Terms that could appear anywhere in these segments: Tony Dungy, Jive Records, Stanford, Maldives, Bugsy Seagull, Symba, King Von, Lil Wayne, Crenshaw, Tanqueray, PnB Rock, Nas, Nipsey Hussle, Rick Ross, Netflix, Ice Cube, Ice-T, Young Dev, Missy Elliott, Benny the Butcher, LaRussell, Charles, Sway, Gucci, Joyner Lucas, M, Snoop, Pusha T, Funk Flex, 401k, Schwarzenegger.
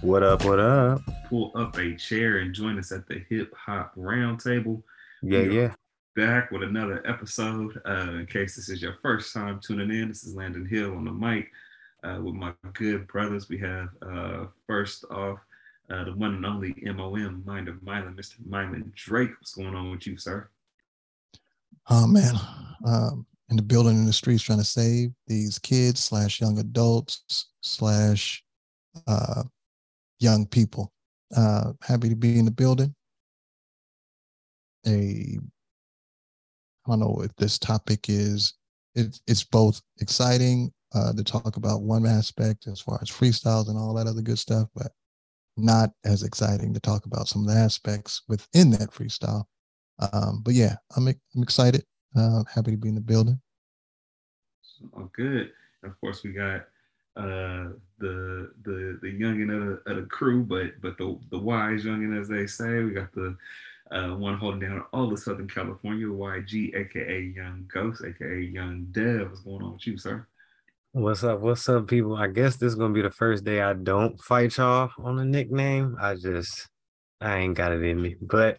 What up, what up? Pull up a chair and join us at the Hip Hop Roundtable. Yeah. Back with another episode. In case this is your first time tuning in, this is Landon Hill on the mic with my good brothers. We have first off the one and only MOM, Mind of Mylon, Mr. Mylon Drake. What's going on with you, sir? In the building, in the streets, trying to save these kids / young adults / young people. Happy to be in the building. I don't know if this topic is, it's both exciting to talk about one aspect as far as freestyles and all that other good stuff, but not as exciting to talk about some of the aspects within that freestyle. But yeah, I'm excited. Happy to be in the building. Oh, good. And of course, we got the youngin of the crew, but the wise youngin, as they say. We got the one holding down all of Southern California, YG, aka Young Ghost, aka Young Dev. What's going on with you, sir? What's up, people? I guess this is gonna be the first day I don't fight y'all on a nickname. I ain't got it in me, but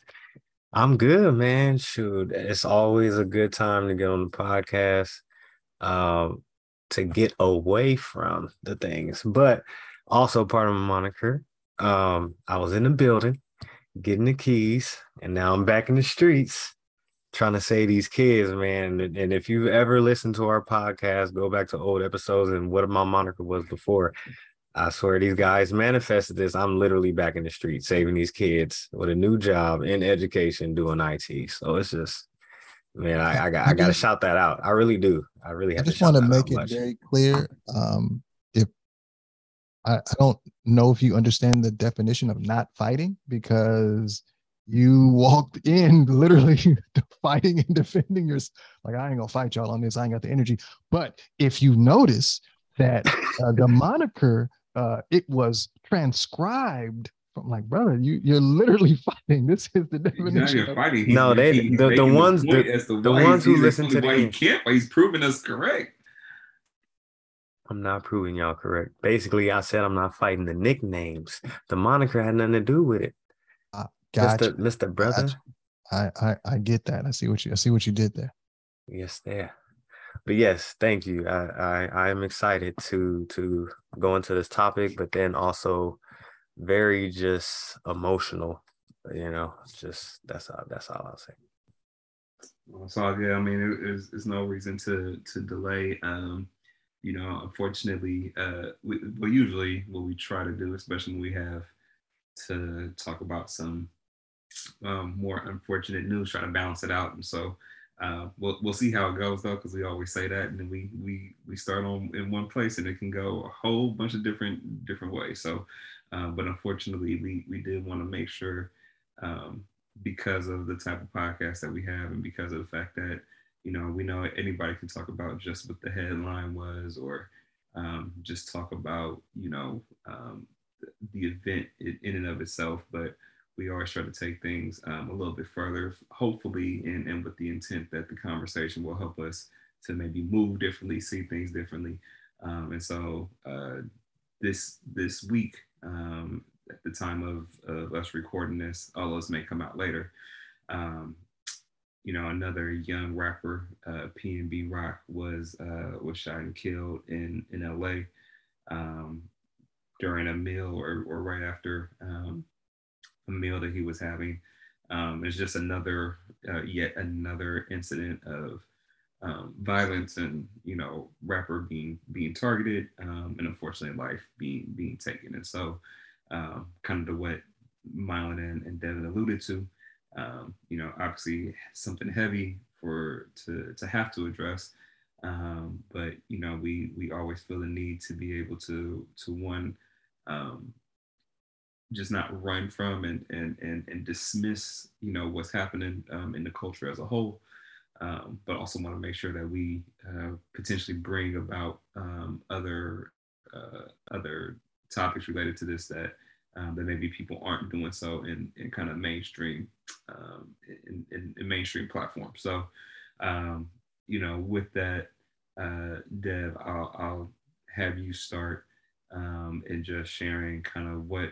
I'm good, man. Shoot, it's always a good time to get on the podcast. To get away from the things, but also part of my moniker. I was in the building getting the keys, and now I'm back in the streets trying to save these kids, man. And if you've ever listened to our podcast, go back to old episodes and what my moniker was before. I swear these guys manifested this. I'm literally back in the street saving these kids with a new job in education doing IT. So it's just, man, I got to shout that out. I really do. I really have to shout that out. I just want to make it very clear. If I don't know if you understand the definition of not fighting, because you walked in literally fighting and defending yourself. Like, I ain't going to fight y'all on this. I ain't got the energy. But if you notice that the moniker, it was transcribed. I'm like, brother, you're literally fighting. This is the definition. No, the ones who listen to the camp, he's proving us correct. I'm not proving y'all correct. Basically, I said I'm not fighting the nicknames. The moniker had nothing to do with it. Gotcha. Mr. Brother. Gotcha. I get that. I see what you did there. Yes, there. But yes, thank you. I am excited to go into this topic, but then also very just emotional, just that's all I'll say. It's all good. I mean, there's no reason to delay. Unfortunately, usually what we try to do, especially when we have to talk about some more unfortunate news, try to balance it out. And so we'll see how it goes, though, because we always say that, and then we start on in one place and it can go a whole bunch of different ways. So but unfortunately, we did want to make sure, because of the type of podcast that we have and because of the fact that, we know anybody can talk about just what the headline was, or just talk about, the event in and of itself. But we always try to take things a little bit further, hopefully, and with the intent that the conversation will help us to maybe move differently, see things differently. And so this week, at the time of us recording this, all those may come out later. Another young rapper, PnB Rock, was shot and killed in LA during a meal or right after a meal that he was having. It's just yet another incident of violence and, rapper being targeted, and unfortunately life being taken. And so, kind of to what Mylon and Devin alluded to, obviously something heavy to have to address. But, we always feel the need to be able to one, just not run from and dismiss, what's happening, in the culture as a whole. But also want to make sure that we potentially bring about other topics related to this that maybe people aren't doing so in kind of mainstream in mainstream platforms. So, with that, Dev, I'll have you start and just sharing kind of what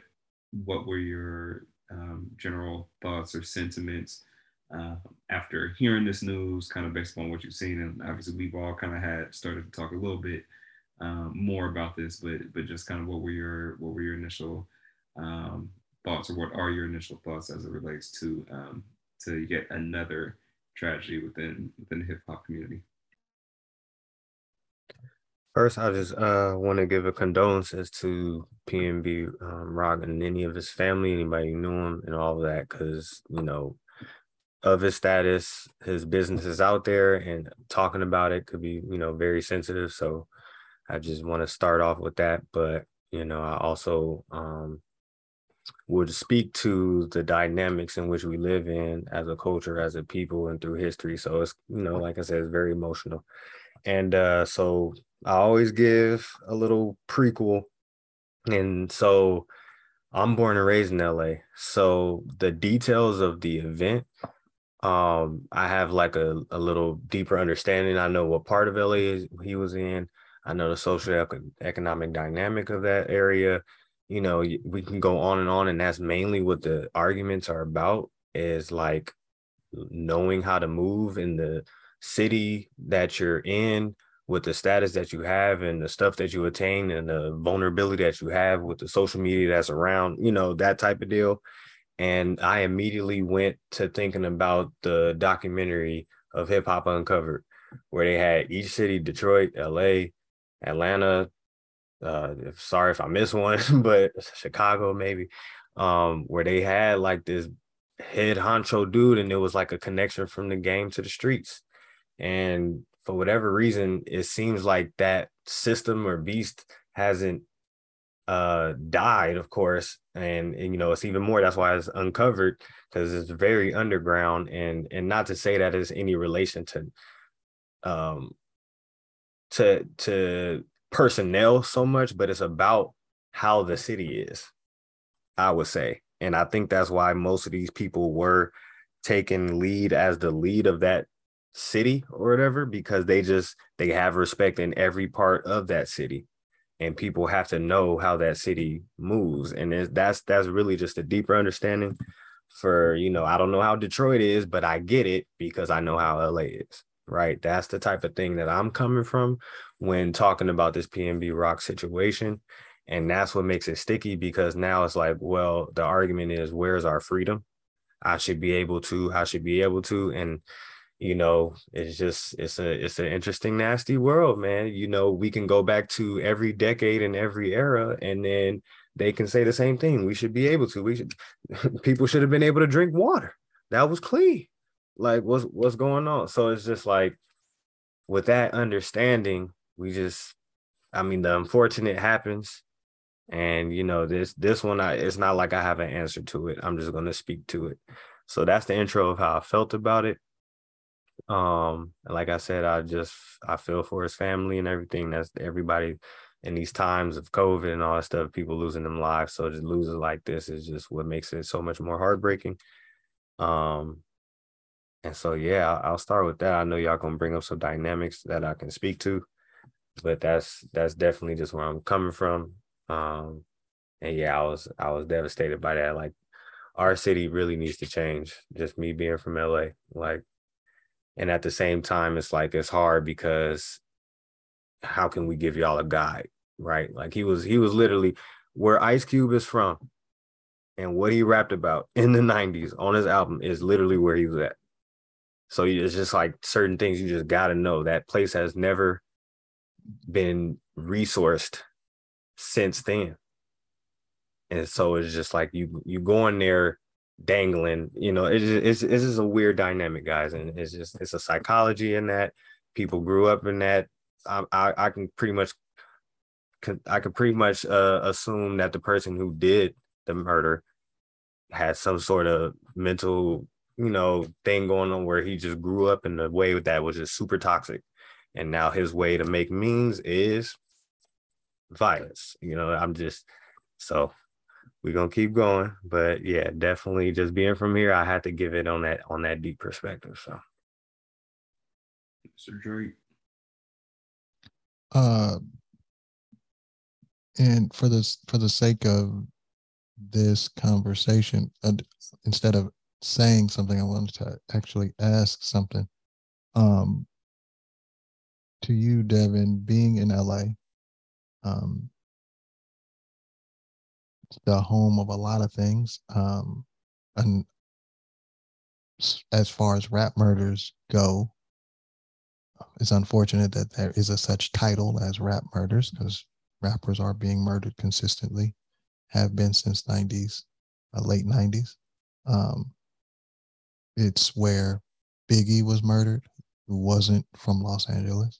were your general thoughts or sentiments after hearing this news, kind of based on what you've seen. And obviously we've all kind of had started to talk a little bit more about this, but just kind of what were your initial thoughts, or what are your initial thoughts as it relates to yet another tragedy within the hip hop community? First, I just want to give a condolences to PnB Rock and any of his family, anybody who knew him and all of that, because, you know, of his status, his business is out there, and talking about it could be, you know, very sensitive. So I just want to start off with that. But, you know, I also would speak to the dynamics in which we live in as a culture, as a people, and through history. So it's, you know, like I said, it's very emotional. And so I always give a little prequel. And so I'm born and raised in LA. So the details of the event, I have like a little deeper understanding. I know what part of LA he was in. I know the socioeconomic dynamic of that area. You know, we can go on, and that's mainly what the arguments are about, is like knowing how to move in the city that you're in, with the status that you have and the stuff that you attain and the vulnerability that you have with the social media that's around, you know, that type of deal. And I immediately went to thinking about the documentary of Hip Hop Uncovered, where they had each city, Detroit, LA, Atlanta, sorry if I missed one, but Chicago maybe, where they had like this head honcho dude, and it was like a connection from the game to the streets. And for whatever reason, it seems like that system or beast hasn't died, of course. And, you know, it's even more, that's why it's uncovered, because it's very underground. And not to say that it's any relation to personnel so much, but it's about how the city is, I would say. And I think that's why most of these people were taking lead as the lead of that city or whatever, because they have respect in every part of that city, and people have to know how that city moves. And that's really just a deeper understanding for, you know, I don't know how Detroit is, but I get it because I know how LA is, right? That's the type of thing that I'm coming from when talking about this PnB Rock situation. And that's what makes it sticky, because now it's like, well, the argument is, where's our freedom? I should be able to. And, you know, it's an interesting, nasty world, man. You know, we can go back to every decade and every era, and then they can say the same thing. We should be able to. People should have been able to drink water. That was clean. Like, what's going on? So it's just like, with that understanding, the unfortunate happens. And, you know, this one, it's not like I have an answer to it. I'm just going to speak to it. So that's the intro of how I felt about it. Like I said, I feel for his family and everything. That's everybody in these times of COVID and all that stuff, people losing them lives. So just losing like this is just what makes it so much more heartbreaking. And so, yeah, I'll start with that. I know y'all gonna bring up some dynamics that I can speak to, but that's definitely just where I'm coming from. And yeah, I was devastated by that. Like, our city really needs to change, just me being from LA, like. And at the same time, it's like, it's hard, because how can we give y'all a guide, right? Like, he was literally where Ice Cube is from, and what he rapped about in the 90s on his album is literally where he was at. So it's just like certain things you just got to know. That place has never been resourced since then. And so it's just like you go in there dangling, you know. It's just a weird dynamic, guys, and it's a psychology in that. People grew up in that. I can pretty much assume that the person who did the murder had some sort of mental, you know, thing going on, where he just grew up in a way that was just super toxic, and now his way to make means is violence. You know, we're going to keep going. But yeah, definitely just being from here, I had to give it on that deep perspective. So, Mr. Drake. And for this, for the sake of this conversation, instead of saying something, I wanted to actually ask something. To you, Devin, being in LA, it's the home of a lot of things, and as far as rap murders go, it's unfortunate that there is a such title as rap murders, because rappers are being murdered consistently, have been since late 90s. It's where Biggie was murdered, who wasn't from Los Angeles.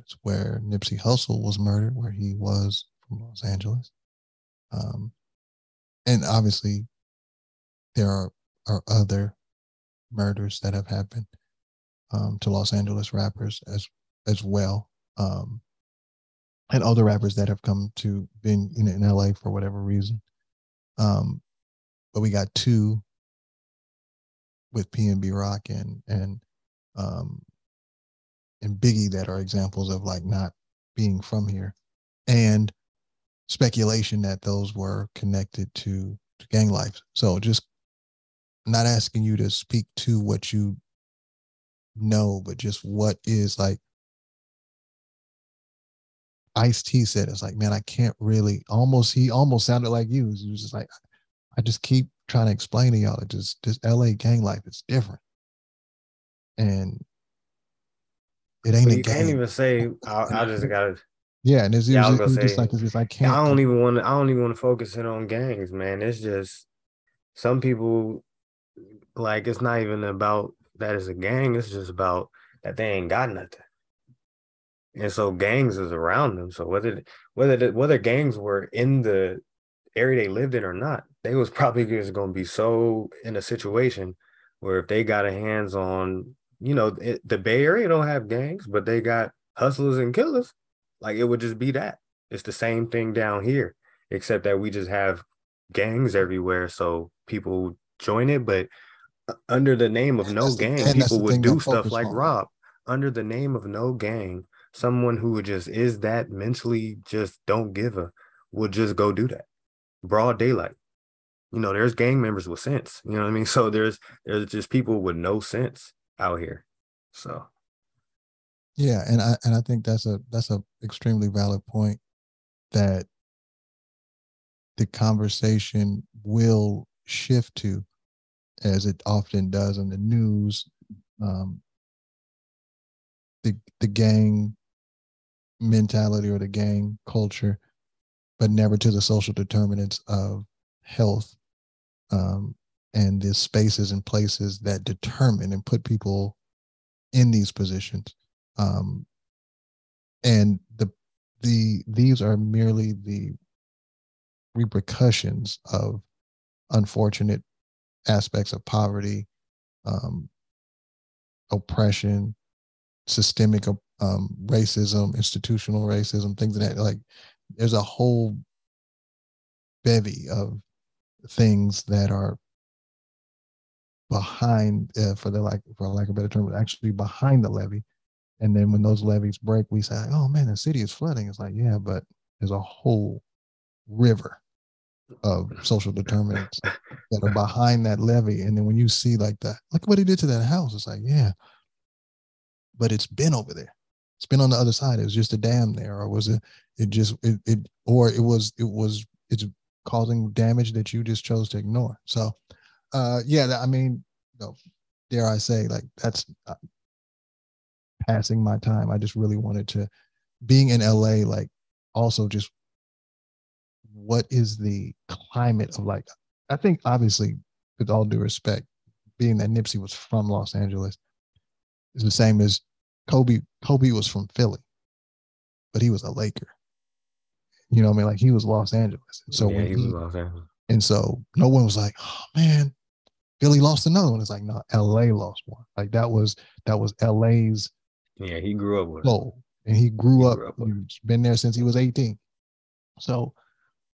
It's where Nipsey Hussle was murdered, where he was from Los Angeles. And obviously, there are other murders that have happened to Los Angeles rappers as well, and other rappers that have come to been in LA for whatever reason. But we got two with PnB Rock and Biggie that are examples of like not being from here, and speculation that those were connected to gang life. So just not asking you to speak to what you know, but just what is, like Ice-T said, it's like, man, I can't really, he almost sounded like you. He was just like, I just keep trying to explain to y'all, it just, this LA gang life is different. And it ain't, you can't even say, I just gotta, yeah. And I don't even want to focus in on gangs, man. It's just some people, like, it's not even about that it's a gang. It's just about that they ain't got nothing. And so gangs is around them. So whether gangs were in the area they lived in or not, they was probably just going to be so in a situation where if they got a hands on, the Bay Area don't have gangs, but they got hustlers and killers. Like, it would just be that. It's the same thing down here, except that we just have gangs everywhere. So people join it, but under the name of no gang, people would do stuff like rob. Under the name of no gang, someone who just is that mentally just don't give a, would just go do that. Broad daylight. There's gang members with sense. You know what I mean? So there's just people with no sense out here. So. Yeah, and I think that's a extremely valid point, that the conversation will shift to, as it often does in the news, the gang mentality or the gang culture, but never to the social determinants of health, and the spaces and places that determine and put people in these positions. And these are merely the repercussions of unfortunate aspects of poverty, oppression, systemic racism, institutional racism, things of that. Like, there's a whole bevy of things that are behind, for lack of a better term, actually behind the levy. And then when those levees break, we say, oh man, the city is flooding. It's like, yeah, but there's a whole river of social determinants that are behind that levy. And then when you see like that, look what he did to that house. It's like, yeah, but it's been over there. It's been on the other side. It was just a dam there, or was it? It just it or it was it's causing damage that you just chose to ignore. So, yeah, I mean, dare I say, like, that's. Passing my time. I just really wanted to, being in LA, like, also just what is the climate of, like, I think obviously, with all due respect, being that Nipsey was from Los Angeles is the same as Kobe was from Philly, but he was a Laker. You know what I mean? Like, he was Los Angeles. And so, yeah, he was Los Angeles. And so no one was like, oh man, Philly lost another one. It's like, no, LA lost one. Like, that was LA's. Yeah, he grew up with it. And he grew up with it. He's been there since he was 18. So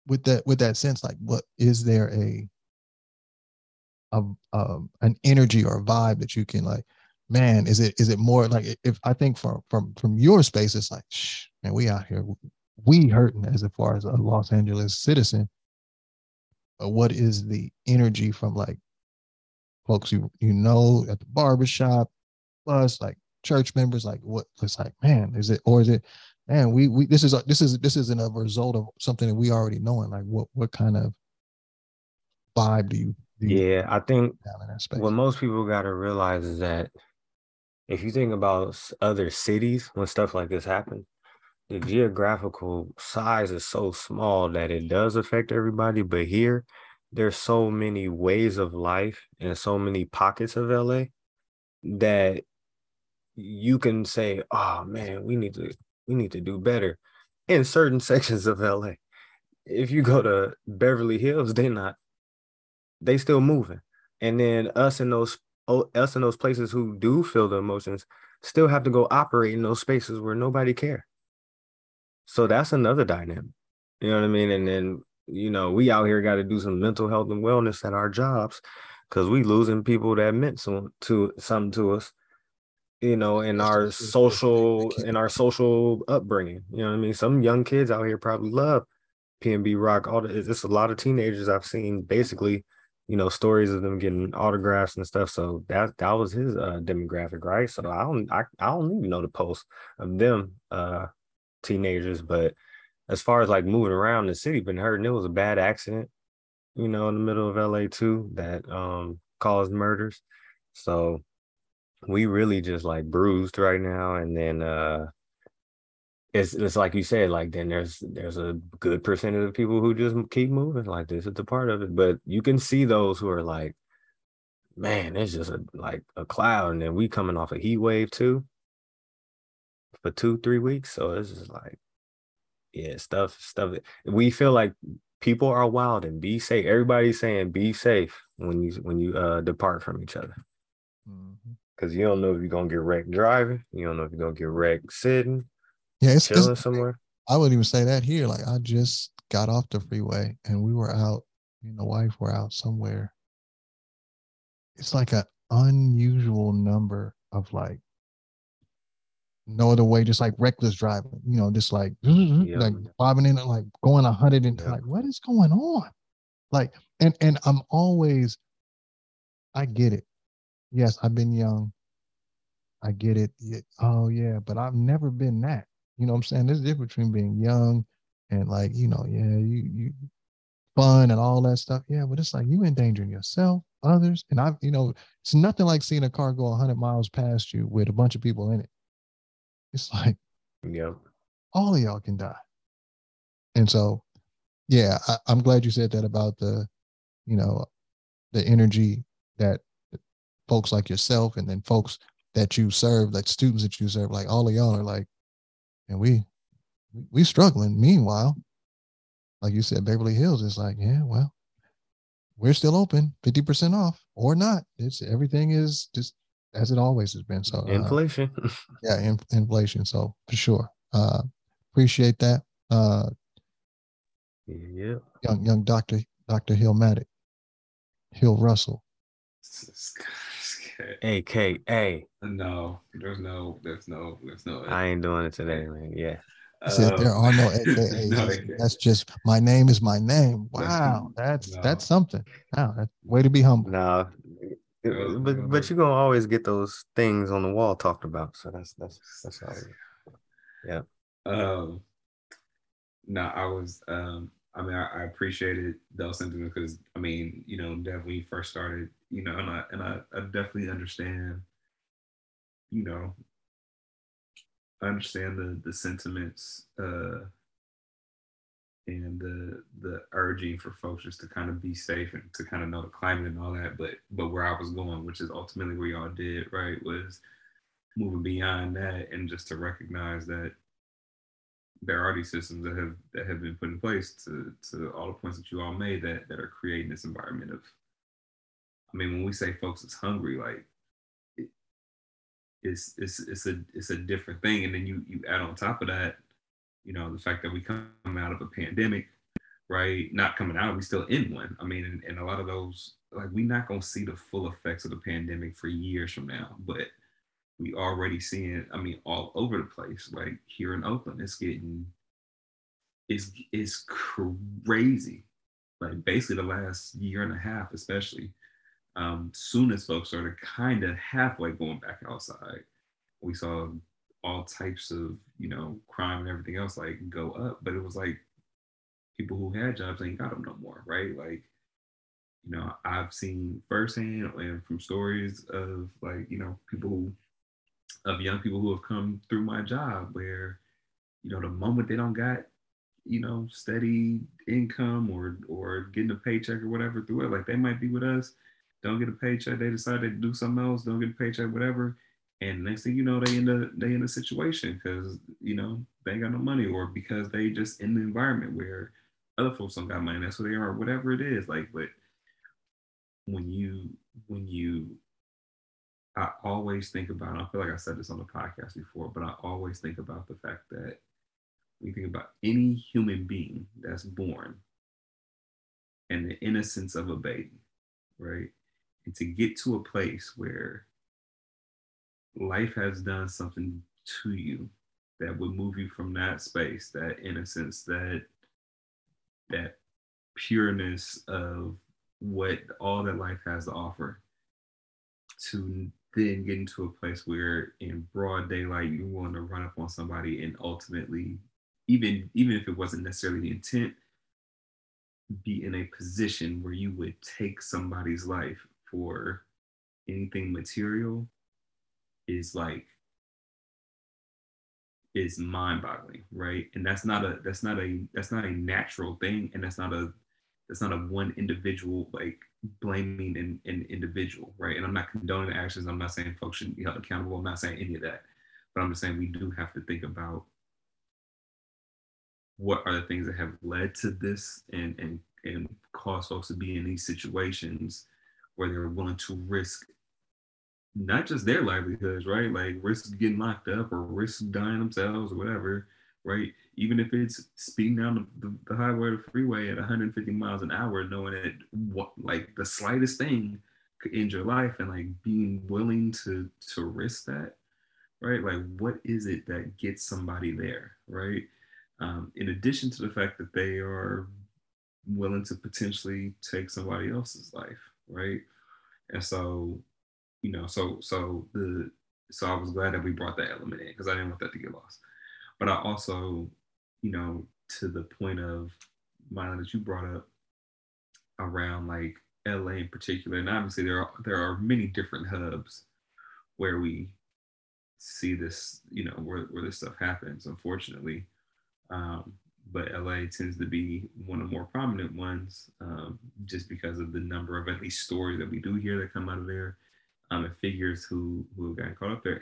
with that sense, like, what is there an energy or a vibe that you can, like, man, is it more like, if I think from your space, it's like, shh, man, we out here, we hurting as far as a Los Angeles citizen. But what is the energy from like folks you know at the barbershop, plus like church members? Like what it's like, man, is it, or is it, man, we this isn't a result of something that we already knowing. Like what kind of vibe do you I think what most people got to realize is that if you think about other cities, when stuff like this happens, the geographical size is so small that it does affect everybody. But here, there's so many ways of life and so many pockets of LA that you can say, oh man, we need to do better in certain sections of LA. If you go to Beverly Hills, they still moving. And then us in those places who do feel the emotions still have to go operate in those spaces where nobody cares. So that's another dynamic. You know what I mean? And then, you know, we out here got to do some mental health and wellness at our jobs because we losing people that meant something to us, you know, in our social upbringing. You know what I mean? Some young kids out here probably love PnB Rock. It's a lot of teenagers I've seen basically, you know, stories of them getting autographs and stuff. So that was his demographic, right? So I don't even know the posts of them teenagers, but as far as like moving around the city, been hurting. It was a bad accident, you know, in the middle of LA too, that caused murders. So we really just like bruised right now. And then it's like you said, like then there's a good percentage of people who just keep moving. Like this is the part of it, but you can see those who are like, man, it's just a cloud, and then we coming off a heat wave too. For 2-3 weeks, so it's just like, yeah, stuff. We feel like people are wild and be safe. Everybody's saying be safe when you depart from each other, because you don't know if you're gonna get wrecked driving. You don't know if you're gonna get wrecked sitting. Yeah, chilling somewhere. I wouldn't even say that here. Like I just got off the freeway and we were out. Me and the wife were out somewhere. It's like an unusual number of like. No other way, just like reckless driving, you know, just like, yep. Like bobbing in, like going 100 and yep. Like, what is going on? Like, and I'm always, I get it. Yes, I've been young. I get it. Oh yeah, but I've never been that. You know what I'm saying? There's a difference between being young and like, you know, yeah, you fun and all that stuff. Yeah, but it's like you endangering yourself, others, and I've, you know, it's nothing like seeing a car go 100 miles past you with a bunch of people in it. It's like, yeah, all of y'all can die. And so, yeah, I'm glad you said that about the, you know, the energy that folks like yourself and then folks that you serve, like students that you serve, like all of y'all are like, and we struggling. Meanwhile, like you said, Beverly Hills is like, yeah, well, we're still open, 50% off or not. It's everything is just. As it always has been. So inflation. Inflation. So for sure. Appreciate that. Yeah. Young Dr. Hill Maddock. Hill Russell. AKA. No, there's no. I ain't doing it today, man. Yeah. Said, there are no AKAs. No, that's just my name is my name. Wow. That's something. Wow. That's way to be humble. No. But you're gonna always get those things on the wall talked about, so that's how. Yeah. I appreciated those sentiments because I mean, you know, Dev, when you first started, you know, and I definitely understand, you know, I understand the sentiments and the urging for folks just to kind of be safe and to kind of know the climate and all that, but where I was going, which is ultimately where y'all did, right, was moving beyond that and just to recognize that there are these systems that have been put in place to all the points that you all made that are creating this environment of, I mean, when we say folks is hungry, like it's a different thing, and then you add on top of that, you know, the fact that we come out of a pandemic, right? Not coming out, we still in one. I mean, and a lot of those, like, we're not going to see the full effects of the pandemic for years from now, but we already seeing, I mean, all over the place, like here in Oakland, it's getting is crazy. Like basically the last year and a half, especially, soon as folks started kind of halfway going back outside, we saw all types of, you know, crime and everything else like go up. But it was like people who had jobs ain't got them no more, right? Like, you know, I've seen firsthand and from stories of like, you know, people who, of young people who have come through my job where, you know, the moment they don't got, you know, steady income or getting a paycheck or whatever through it, like they might be with us, don't get a paycheck, they decide to do something else, don't get a paycheck, whatever. And next thing you know, they in a situation because, you know, they ain't got no money or because they just in the environment where other folks don't got money. That's where they are, whatever it is. Like, but I always think about, and I feel like I said this on the podcast before, but I always think about the fact that when you think about any human being that's born and the innocence of a baby, right? And to get to a place where life has done something to you that would move you from that space, that innocence, that pureness of what all that life has to offer, to then get into a place where in broad daylight you want to run up on somebody and ultimately, even if it wasn't necessarily the intent, be in a position where you would take somebody's life for anything material is mind-boggling, right? And that's not a natural thing, and that's not a one individual, like blaming an individual, right? And I'm not condoning the actions. I'm not saying folks should be held accountable. I'm not saying any of that, but I'm just saying we do have to think about what are the things that have led to this and caused folks to be in these situations where they're willing to risk not just their livelihoods, right? Like risk getting locked up or risk dying themselves or whatever, right? Even if it's speeding down the highway or the freeway at 150 miles an hour, knowing that what, like the slightest thing could end your life, and like being willing to risk that, right? Like what is it that gets somebody there, right? In addition to the fact that they are willing to potentially take somebody else's life, right? And so, you know, so I was glad that we brought that element in because I didn't want that to get lost. But I also, you know, to the point of Mylon that you brought up around like LA in particular, and obviously there are many different hubs where we see this, you know, where this stuff happens, unfortunately. But LA tends to be one of the more prominent ones, just because of the number of at least stories that we do hear that come out of there, and figures who have gotten caught up there.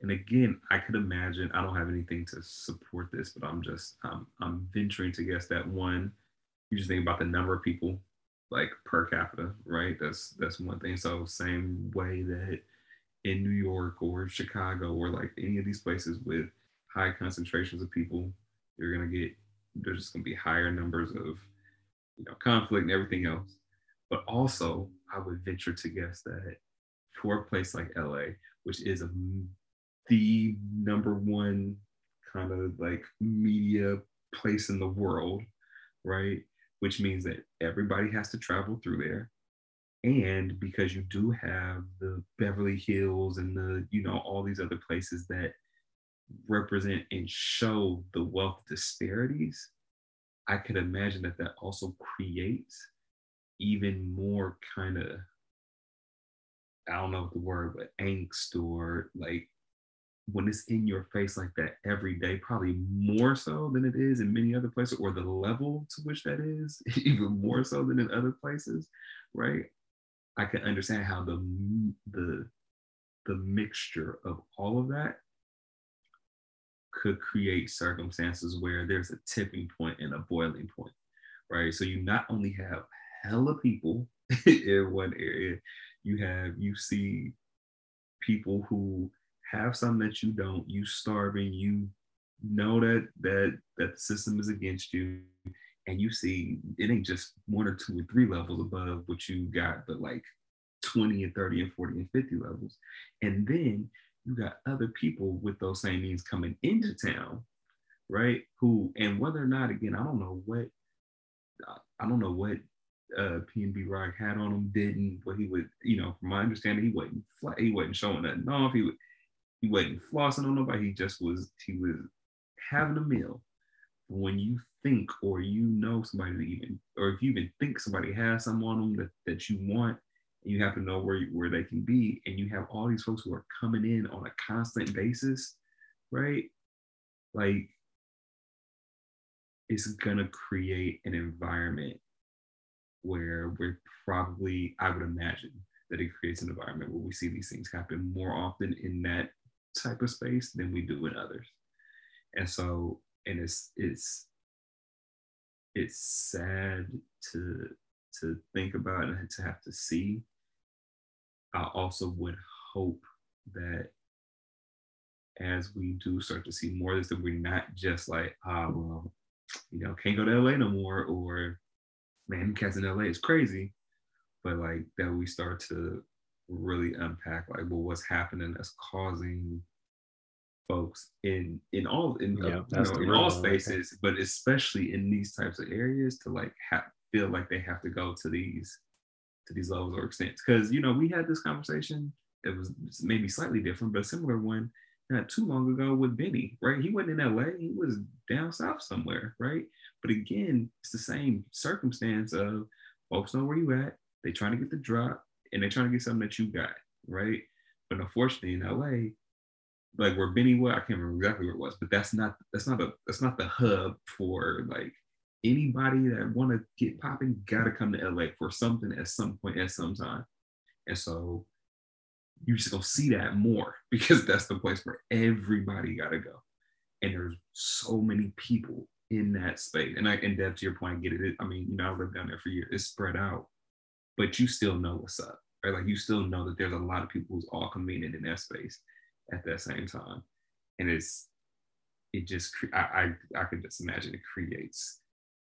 And again, I could imagine, I don't have anything to support this, but I'm venturing to guess that one, you just think about the number of people like per capita, right? That's one thing. So same way that in New York or Chicago or like any of these places with high concentrations of people, there's just gonna be higher numbers of, you know, conflict and everything else. But also I would venture to guess that for a place like LA, which is the number one kind of like media place in the world, right? Which means that everybody has to travel through there. And because you do have the Beverly Hills and the, you know, all these other places that represent and show the wealth disparities, I could imagine that also creates even more kind of, I don't know the word, but angst, or like when it's in your face like that every day, probably more so than it is in many other places, or the level to which that is even more so than in other places, right? I can understand how the mixture of all of that could create circumstances where there's a tipping point and a boiling point, right? So you not only have hella people in one area, you see people who have something that you don't, you starving, you know that the system is against you, and you see it ain't just one or two or three levels above what you got, but like 20 and 30 and 40 and 50 levels. And then you got other people with those same means coming into town right? Who, and whether or not, again, I don't know what PnB Rock had on him, didn't, but he was, you know, from my understanding, he wasn't showing nothing off. He wasn't flossing on nobody. He was having a meal. When you think, or you know somebody that even, or if you even think somebody has something on them that you want, you have to know where they can be. And you have all these folks who are coming in on a constant basis, right? Like, it's gonna create an environment where we're probably, I would imagine that it creates an environment where we see these things happen more often in that type of space than we do in others. And so, and it's sad to think about and to have to see. I also would hope that as we do start to see more of this, that we're not just like, well, you know, can't go to LA no more, or man, cats in LA is crazy. But like, that we start to really unpack like, well, what's happening that's causing folks in all spaces, but especially in these types of areas, to like feel like they have to go to these levels or extents. Because, you know, we had this conversation, it was maybe slightly different, but a similar one not too long ago with Benny, right? He wasn't in LA, he was down south somewhere, right? But again, it's the same circumstance of folks know where you at, they trying to get the drop, and they trying to get something that you got, right? But unfortunately in LA, like where Benny was, I can't remember exactly where it was, but that's not the hub for like anybody that want to get popping, gotta come to LA for something at some point at some time. And so you're just gonna see that more because that's the place where everybody gotta go. And there's so many people in that space. And Dev, to your point, get it. I mean, you know, I lived down there for years. It's spread out, but you still know what's up, right? Like you still know that there's a lot of people who's all convenient in that space at that same time. And I can just imagine it creates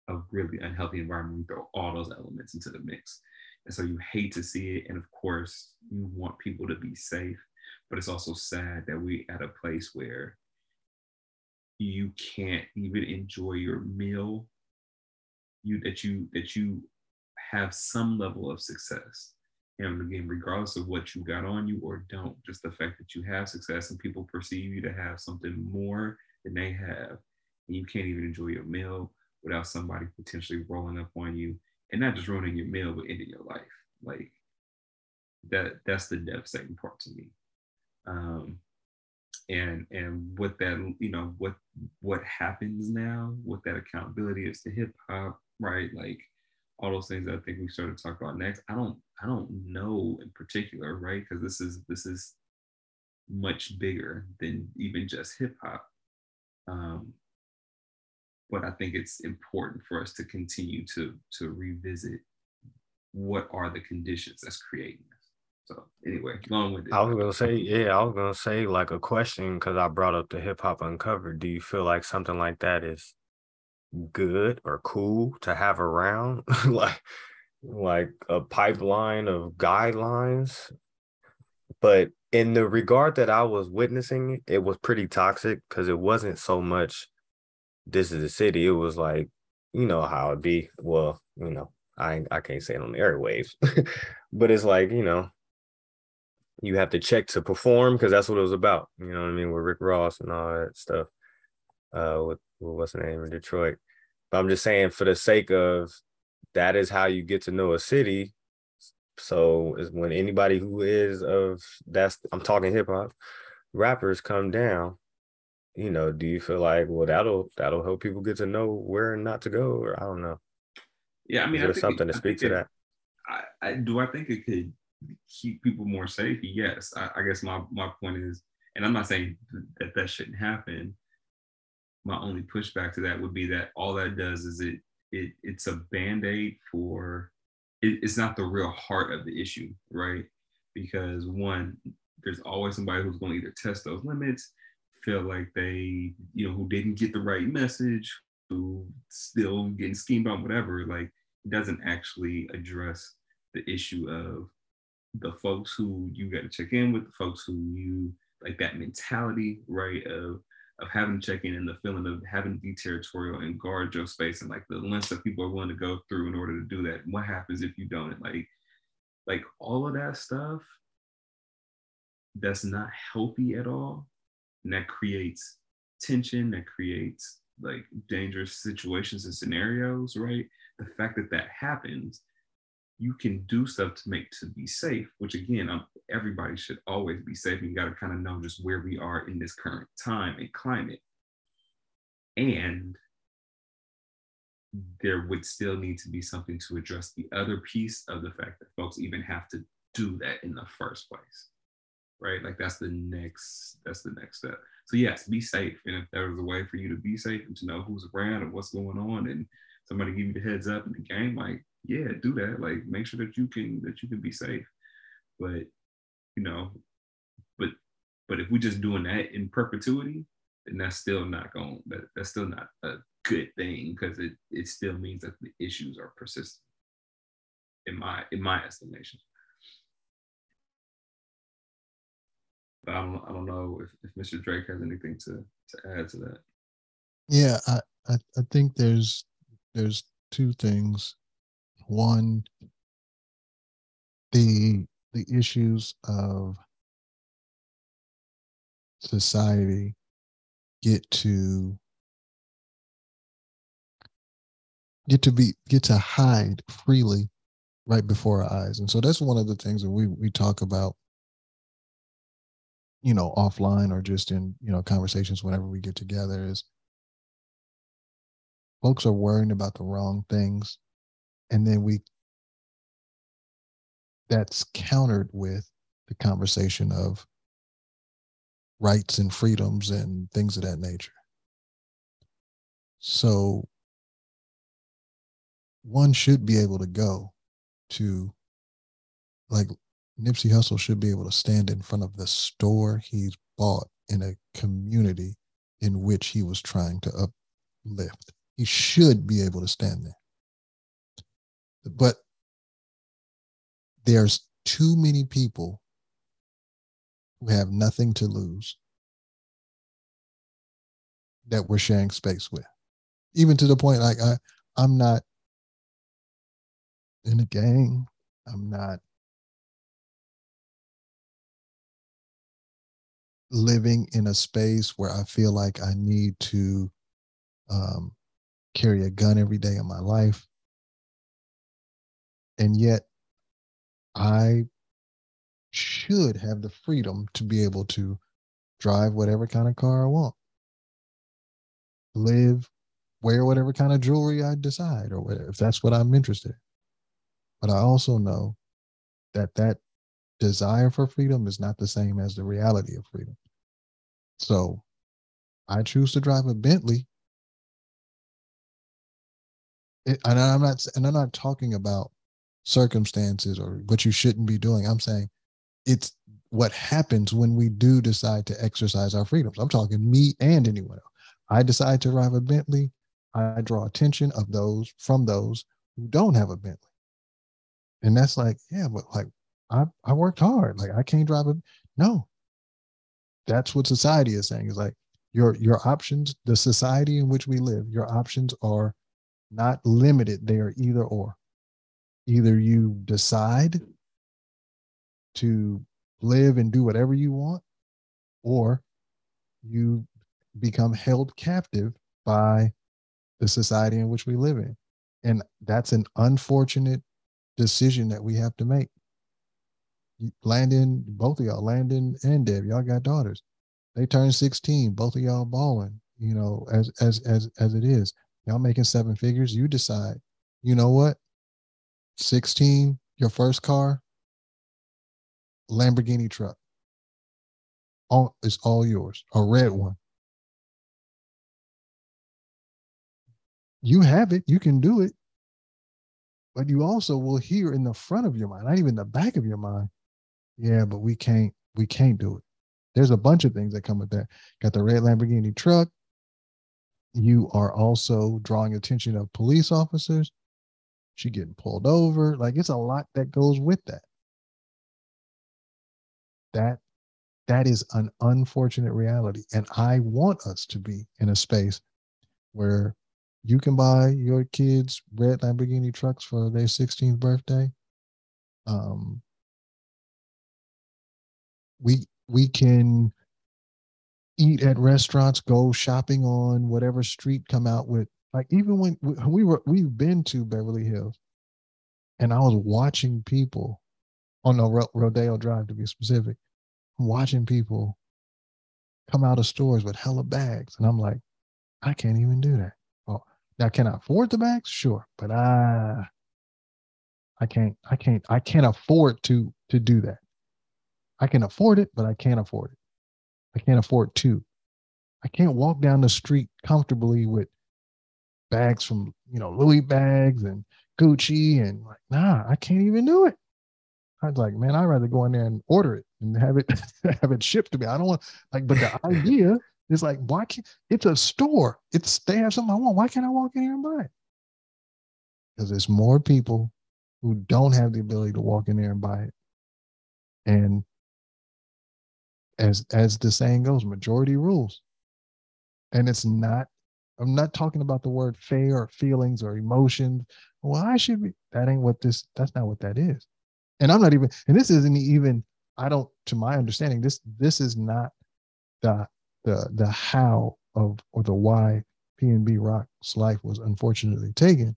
a really unhealthy environment. We throw all those elements into the mix. And so you hate to see it. And of course you want people to be safe, but it's also sad that we at a place where you can't even enjoy your meal, that you have some level of success. And again, regardless of what you got on you or don't, just the fact that you have success and people perceive you to have something more than they have, and you can't even enjoy your meal without somebody potentially rolling up on you and not just ruining your meal, but ending your life. Like that's the devastating part to me. And what that, you know, what happens now, what that accountability is to hip hop, right? Like all those things that I think we started to talk about next. I don't know in particular, right? Because this is much bigger than even just hip hop. But I think it's important for us to continue to revisit what are the conditions that's creating this. So anyway, long-winded. I was gonna say like a question, because I brought up the Hip Hop Uncovered. Do you feel like something like that is good or cool to have around? like a pipeline of guidelines? But in the regard that I was witnessing, it was pretty toxic, because it wasn't so much this is the city. It was like, you know how it be. Well, you know, I can't say it on the airwaves, but it's like, you know, you have to check to perform, because that's what it was about. You know what I mean? With Rick Ross and all that stuff, with what's the name, in Detroit. But I'm just saying, for the sake of, that is how you get to know a city. So is when anybody who is of, that's, I'm talking hip hop, rappers come down, you know, do you feel like, well, that'll help people get to know where not to go? Or I don't know. Yeah, I mean, there's something to speak to that. I think it could keep people more safe? Yes. I guess my point is, and I'm not saying that shouldn't happen. My only pushback to that would be that all that does is it's a band-aid for, it's not the real heart of the issue, right? Because one, there's always somebody who's going to either test those limits, feel like they, you know, who didn't get the right message, who still getting schemed on, whatever. Like, it doesn't actually address the issue of the folks who you got to check in with, the folks who you, like that mentality, right, of of having to check in and the feeling of having to be territorial and guard your space and like the lengths that people are willing to go through in order to do that. What happens if you don't? Like all of that stuff that's not healthy at all, and that creates tension, that creates like dangerous situations and scenarios, right? The fact that that happens, you can do stuff to be safe, which again, everybody should always be safe. You got to kind of know just where we are in this current time and climate. And there would still need to be something to address the other piece of the fact that folks even have to do that in the first place, right? Like that's the next step. So yes, be safe. And if there was a way for you to be safe and to know who's around and what's going on and somebody give you the heads up in the game, like, yeah, do that. Like, make sure that you can be safe. But, you know, but if we're just doing that in perpetuity, then that's still not a good thing, because it still means that the issues are persistent, in my estimation. But I don't know if Mr. Drake has anything to add to that. Yeah, I think there's two things. One, the issues of society get to hide freely right before our eyes. And so that's one of the things that we talk about, you know, offline or just in, you know, conversations whenever we get together, is folks are worrying about the wrong things. And then that's countered with the conversation of rights and freedoms and things of that nature. So one should be able to go to, like, Nipsey Hussle should be able to stand in front of the store he's bought in a community in which he was trying to uplift. He should be able to stand there. But there's too many people who have nothing to lose that we're sharing space with. Even to the point, like, I'm not in a gang. I'm not living in a space where I feel like I need to carry a gun every day of my life. And yet I should have the freedom to be able to drive whatever kind of car I want, wear whatever kind of jewelry I decide, or whatever, if that's what I'm interested in. But I also know that desire for freedom is not the same as the reality of freedom. So I choose to drive a Bentley. And I'm not talking about circumstances or what you shouldn't be doing. I'm saying it's what happens when we do decide to exercise our freedoms. I'm talking me and anyone else. I decide to drive a Bentley. I draw attention of those from those who don't have a Bentley. And that's like, yeah, but like I worked hard. Like I can't drive a no. That's what society is saying. It's like your options, the society in which we live, your options are not limited. They are either or. Either you decide to live and do whatever you want, or you become held captive by the society in which we live in. And that's an unfortunate decision that we have to make. Landon, both of y'all, Landon and Dev, y'all got daughters. They turned 16, both of y'all balling, you know, as it is. Y'all making seven figures, you decide, you know what? 16, your first car, Lamborghini truck. It's all yours, a red one. You have it, you can do it, but you also will hear in the front of your mind, not even the back of your mind, yeah, but we can't do it. There's a bunch of things that come with that. Got the red Lamborghini truck. You are also drawing attention of police officers. She getting pulled over. Like, it's a lot that goes with that. That That is an unfortunate reality. And I want us to be in a space where you can buy your kids red Lamborghini trucks for their 16th birthday. We can eat at restaurants, go shopping on whatever street come out with. Like, even when we've been to Beverly Hills, and I was watching people on Rodeo Drive, to be specific, watching people come out of stores with hella bags. And I'm like, I can't even do that. Oh, now can I afford the bags? Sure. But I can't afford to do that. I can afford it, but I can't afford it. I can't afford to. I can't walk down the street comfortably with bags from, Louis bags and Gucci, and like, nah, I can't even do it. I was like, man, I'd rather go in there and order it and have it shipped to me. I don't want, like, but the idea is like, why can't, it's a store. It's, they have something I want. Why can't I walk in here and buy it? Because there's more people who don't have the ability to walk in there and buy it. And as the saying goes, majority rules. And it's not, I'm not talking about the word fair or feelings or emotions. Well, I should be, that's not what that is. And I'm not even, and this isn't even, I don't, to my understanding, this is not the how of, or the why PnB Rock's life was unfortunately taken.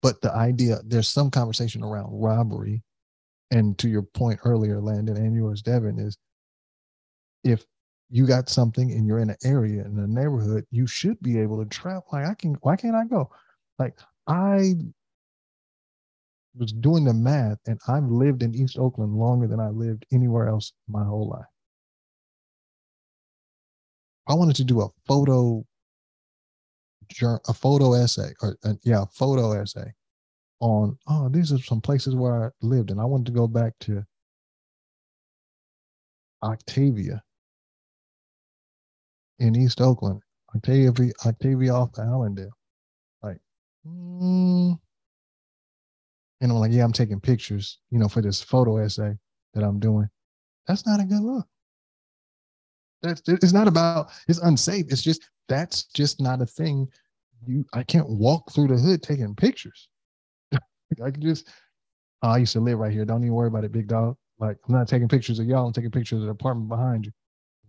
But the idea, there's some conversation around robbery. And to your point earlier, Landon, and yours, Devin, is if you got something and you're in an area, in a neighborhood, you should be able to travel. Like, why can't I go? Like, I was doing the math, and I've lived in East Oakland longer than I lived anywhere else my whole life. I wanted to do a photo essay on, these are some places where I lived. And I wanted to go back to Octavia in East Oakland, Octavia off the Allendale. Like, and I'm like, yeah, I'm taking pictures, for this photo essay that I'm doing. That's not a good look. It's not about, it's unsafe. It's just, that's just not a thing. I can't walk through the hood taking pictures. I can just, I used to live right here. Don't even worry about it, big dog. Like, I'm not taking pictures of y'all. I'm taking pictures of the apartment behind you.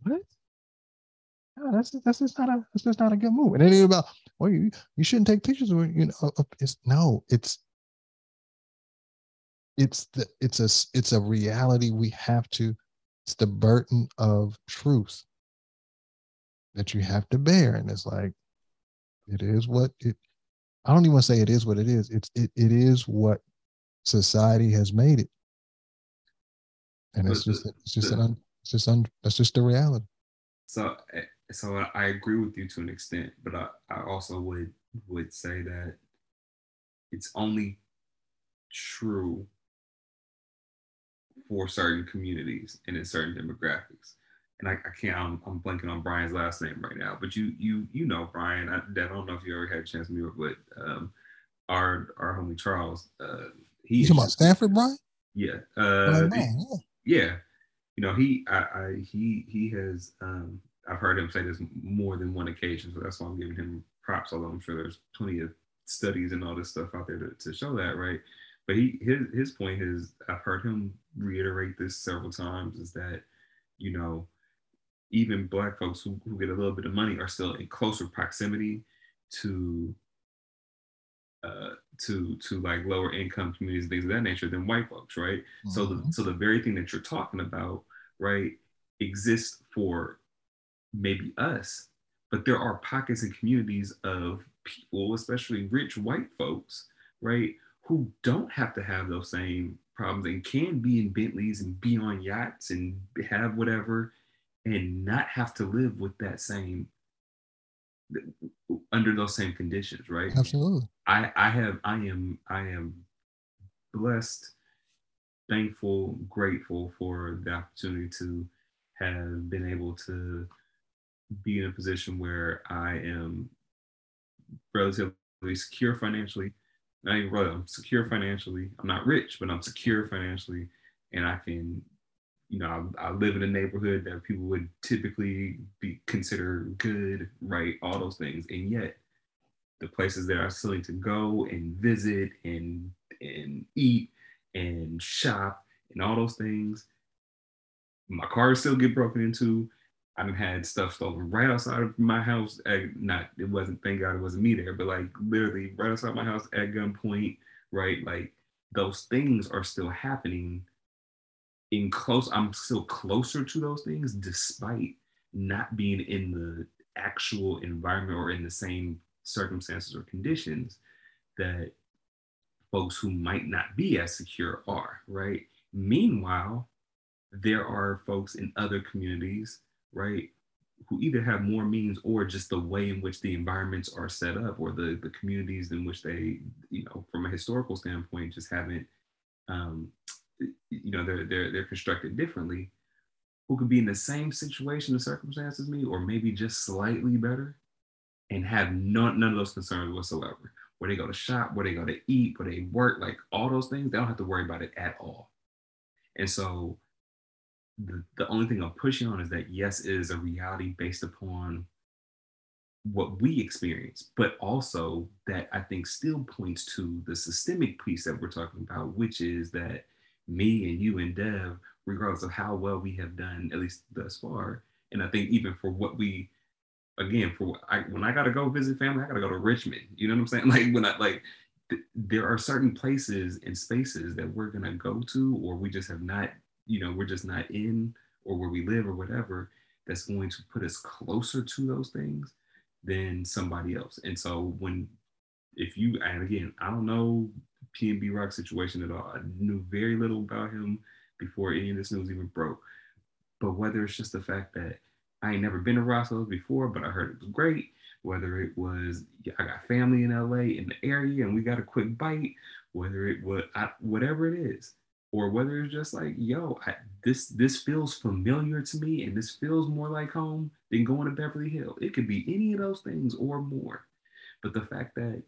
What? No, that's just not a good move. And it ain't about, well, you shouldn't take pictures of it's a reality we have to. It's the burden of truth that you have to bear, and it's like it is what it. I don't even want to say it is what it is. It is what society has made it, and that's just the reality. So I agree with you to an extent, but I also would say that it's only true for certain communities and in certain demographics. And I'm blanking on Brian's last name right now, but you know, Brian, I don't know if you ever had a chance to meet him, but our homie Charles, he's talking about Stanford, Brian? Yeah. Yeah. He has, I've heard him say this more than one occasion, so that's why I'm giving him props, although I'm sure there's plenty of studies and all this stuff out there to show that, right? But his point is, I've heard him reiterate this several times, is that, even Black folks who get a little bit of money are still in closer proximity to like lower income communities, things of that nature, than white folks, right? Mm-hmm. So the very thing that you're talking about, right, exists for maybe us, but there are pockets and communities of people, especially rich white folks, right, who don't have to have those same problems and can be in Bentleys and be on yachts and have whatever and not have to live with that same, under those same conditions, right? Absolutely. I am blessed, thankful, grateful for the opportunity to have been able to be in a position where I am relatively secure financially. I'm secure financially. I'm not rich, but I'm secure financially, and I can You know, I live in a neighborhood that people would typically be considered good, right? All those things. And yet the places that I still need to go and visit and eat and shop and all those things, my cars still get broken into. I've had stuff stolen right outside of my house. It wasn't, thank God it wasn't me there, but like literally right outside my house at gunpoint, right? Like those things are still happening I'm still closer to those things despite not being in the actual environment or in the same circumstances or conditions that folks who might not be as secure are, right? Meanwhile, there are folks in other communities, right, who either have more means or just the way in which the environments are set up or the communities in which they, you know, from a historical standpoint, just haven't, you know, they're constructed differently, who could be in the same situation and circumstance as me, or maybe just slightly better, and have none of those concerns whatsoever. Where they go to shop, where they go to eat, where they work, like all those things, they don't have to worry about it at all. And so the only thing I'm pushing on is that yes, it is a reality based upon what we experience, but also that I think still points to the systemic piece that we're talking about, which is that me and you and Dev, regardless of how well we have done, at least thus far, and I think even for what we, again, when I gotta go visit family, I gotta go to Richmond. You know what I'm saying? Like when I there are certain places and spaces that we're gonna go to, or we just have not, you know, we're just not in, or where we live or whatever, that's going to put us closer to those things than somebody else. And so and again, I don't know PnB Rock situation at all. I knew very little about him before any of this news even broke. But whether it's just the fact that I ain't never been to Russell's before, but I heard it was great, whether it was I got family in LA in the area and we got a quick bite, whether it was whatever it is, or whether it's just like, yo, this feels familiar to me and this feels more like home than going to Beverly Hill. It could be any of those things or more. But the fact that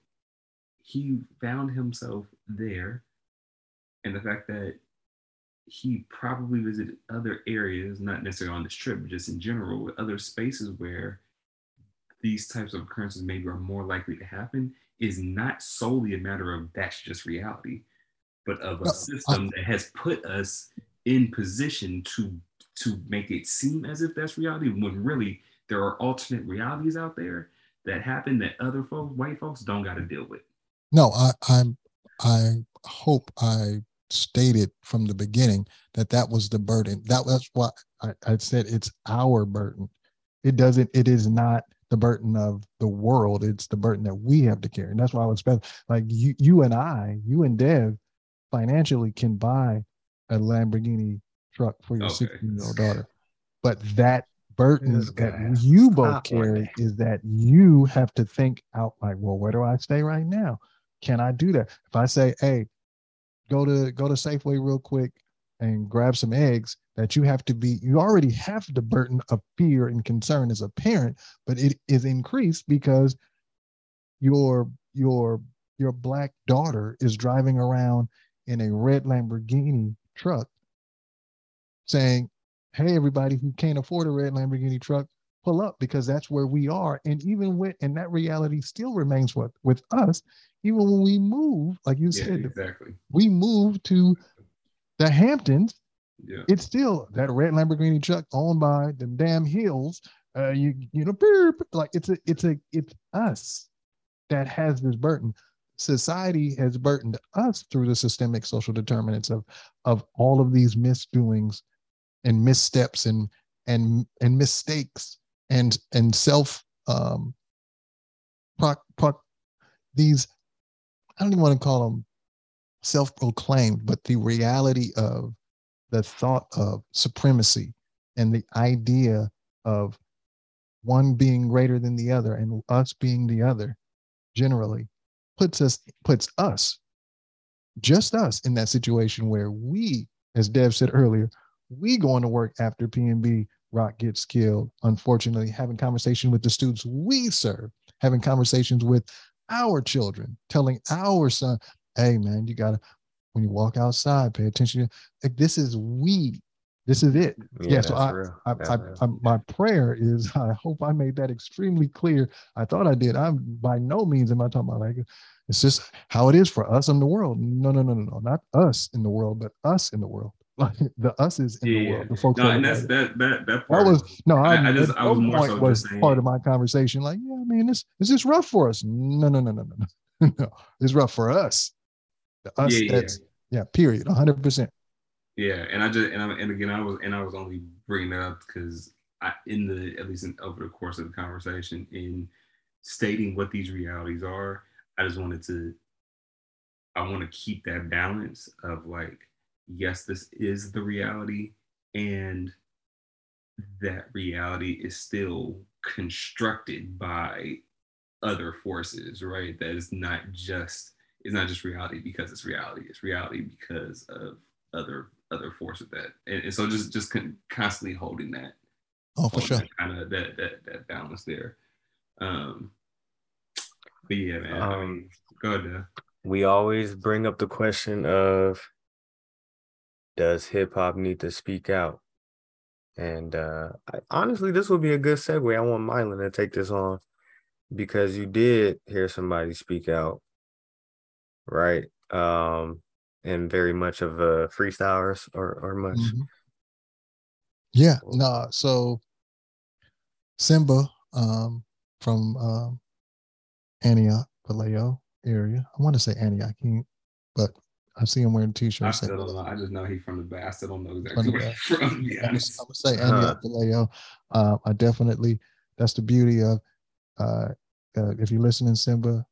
he found himself there, and the fact that he probably visited other areas, not necessarily on this trip, but just in general, with other spaces where these types of occurrences maybe are more likely to happen, is not solely a matter of that's just reality, but of a system that has put us in position to make it seem as if that's reality, when really there are alternate realities out there that happen that other folks, white folks, don't got to deal with. No, I hope I stated from the beginning that was the burden. That's why I said it's our burden. It is not the burden of the world. It's the burden that we have to carry. And that's why I would spend, like you and Dev financially can buy a Lamborghini truck for your 16-year-old daughter. But that burden that you both carry is that you have to think out, like, well, where do I stay right now? Can I do that? If I say, hey, go to Safeway real quick and grab some eggs, you already have the burden of fear and concern as a parent, but it is increased because your black daughter is driving around in a red Lamborghini truck saying, hey, everybody who can't afford a red Lamborghini truck, pull up, because that's where we are. And and that reality still remains with us, even when we move, like you said, exactly. We move to the Hamptons. Yeah. It's still that red Lamborghini truck owned by them damn Hills. You know, like it's us that has this burden. Society has burdened us through the systemic social determinants of all of these misdoings and missteps and mistakes. And self, these, I don't even want to call them self-proclaimed, but the reality of the thought of supremacy and the idea of one being greater than the other and us being the other generally puts us, just us, in that situation where we, as Dev said earlier, we going to work after PnB Rock gets killed, unfortunately, having conversation with the students we serve, having conversations with our children, telling our son, hey, man, you got to, when you walk outside, pay attention. This is we. This is it. Yeah, so my prayer is, I hope I made that extremely clear. I thought I did. I'm by no means am I talking about like, it's just how it is for us in the world. No. Not us in the world, but us in the world. Like the us is in the world. The folks and that's that part. I was more so part of my conversation. Like, yeah, I mean, this is this rough for us? No. No, it's rough for us. The us. Yeah. Period. 100%. Yeah, and I was only bringing that up because over the course of the conversation in stating what these realities are, I want to keep that balance of like, yes, this is the reality, and that reality is still constructed by other forces, right? That is not just reality because it's reality. It's reality because of other force of that, and so just constantly holding that. Oh, for sure. Kind of that balance there. But yeah, man. I mean, go ahead, Dave. We always bring up the question of, does hip hop need to speak out? And honestly, this would be a good segue. I want Mylon to take this on because you did hear somebody speak out, right? And very much of a freestyler or much. Mm-hmm. Yeah, nah. So Symba from Antioch, Vallejo area. I want to say Antioch, but I see him wearing a t-shirt. I just know he's from the Bay. I still don't know exactly where he's from. Yeah, I'm going to say Antioch, Vallejo. I definitely, that's the beauty of, if you're listening, Symba,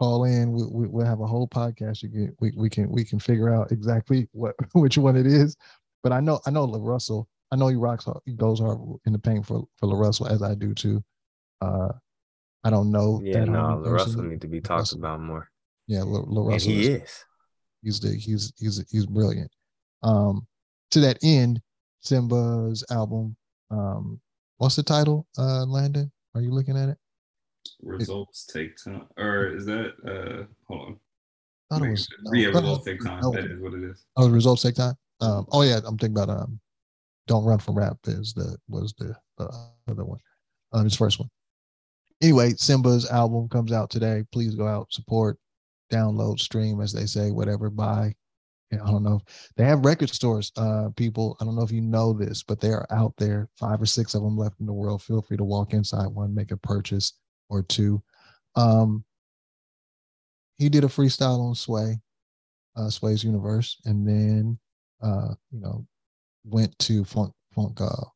call in. We'll have a whole podcast. We can figure out exactly which one it is. But I know LaRussell. I know he rocks hard. He goes hard in the paint for LaRussell, as I do too. I don't know. Yeah, no, LaRussell need to be talked about more. Yeah, LaRussell. And he is. He's brilliant. To that end, Symba's album. What's the title? Landon, are you looking at it? Results take time, or is that hold on? Results take time. That is what it is. Oh, results take time. Oh yeah, I'm thinking about Don't Run From Rap was the other one. His first one. Anyway, Symba's album comes out today. Please go out, support, download, stream, as they say, whatever. Buy. I don't know. They have record stores, people. I don't know if you know this, but they are out there. 5 or 6 of them left in the world. Feel free to walk inside one, make a purchase or two. He did a freestyle on Sway, Sway's Universe, and then went to Funk. What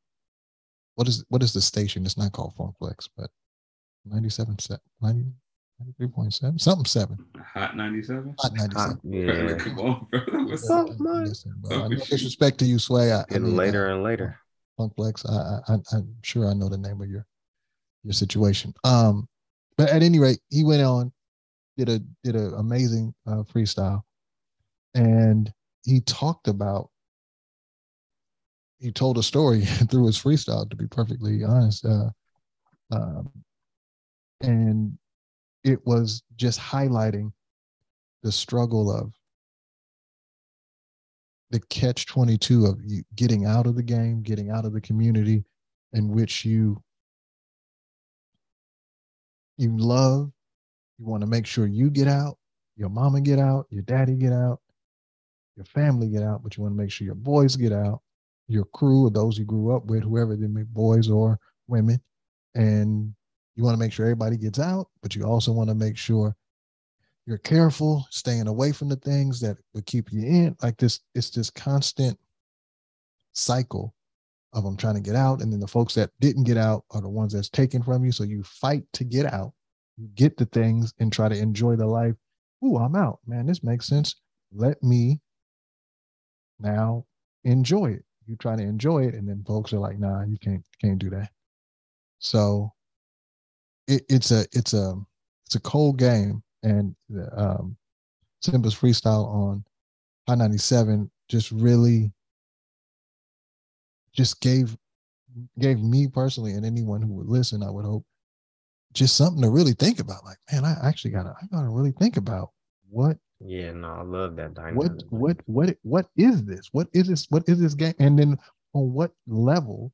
is the station? It's not called Funk Flex, but 93.7 something 7. Hot 97. Hot 97. Yeah. Come on, brother. What's up, man? No disrespect to you, Sway. Later. Funk Flex. I'm sure I know the name of your situation. But at any rate, he went on, did a amazing freestyle, and he told a story through his freestyle, to be perfectly honest, and it was just highlighting the struggle of the catch-22 of you getting out of the game, getting out of the community in which you love, you want to make sure you get out, your mama get out, your daddy get out, your family get out, but you want to make sure your boys get out, your crew or those you grew up with, whoever they may be, boys or women. And you want to make sure everybody gets out, but you also want to make sure you're careful, staying away from the things that would keep you in. Like this, it's this constant cycle of I'm trying to get out, and then the folks that didn't get out are the ones that's taken from you. So you fight to get out, you get the things, and try to enjoy the life. Ooh, I'm out, man. This makes sense. Let me now enjoy it. You try to enjoy it, and then folks are like, "Nah, you can't do that." So it's a cold game, and Symba's freestyle on Hot 97 just really. Just gave me personally and anyone who would listen, I would hope, just something to really think about. Like, man, I gotta really think about what Yeah, no, I love that dynamic. What is this? What is this? What is this game? And then on what level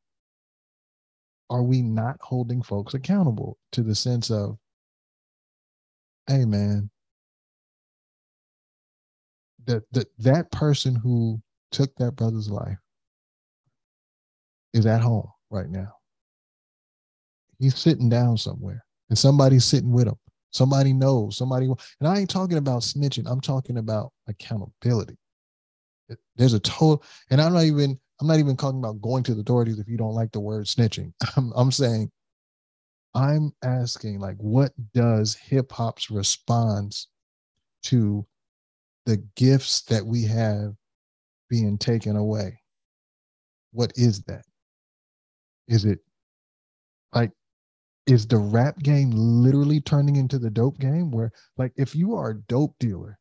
are we not holding folks accountable to the sense of, hey man, that person who took that brother's life is at home right now. He's sitting down somewhere and somebody's sitting with him. Somebody knows, and I ain't talking about snitching. I'm talking about accountability. There's a total, and I'm not even talking about going to the authorities if you don't like the word snitching. I'm saying, I'm asking, like, what does hip hop's response to the gifts that we have being taken away? What is that? Is it like, is the rap game literally turning into the dope game where, like, if you are a dope dealer,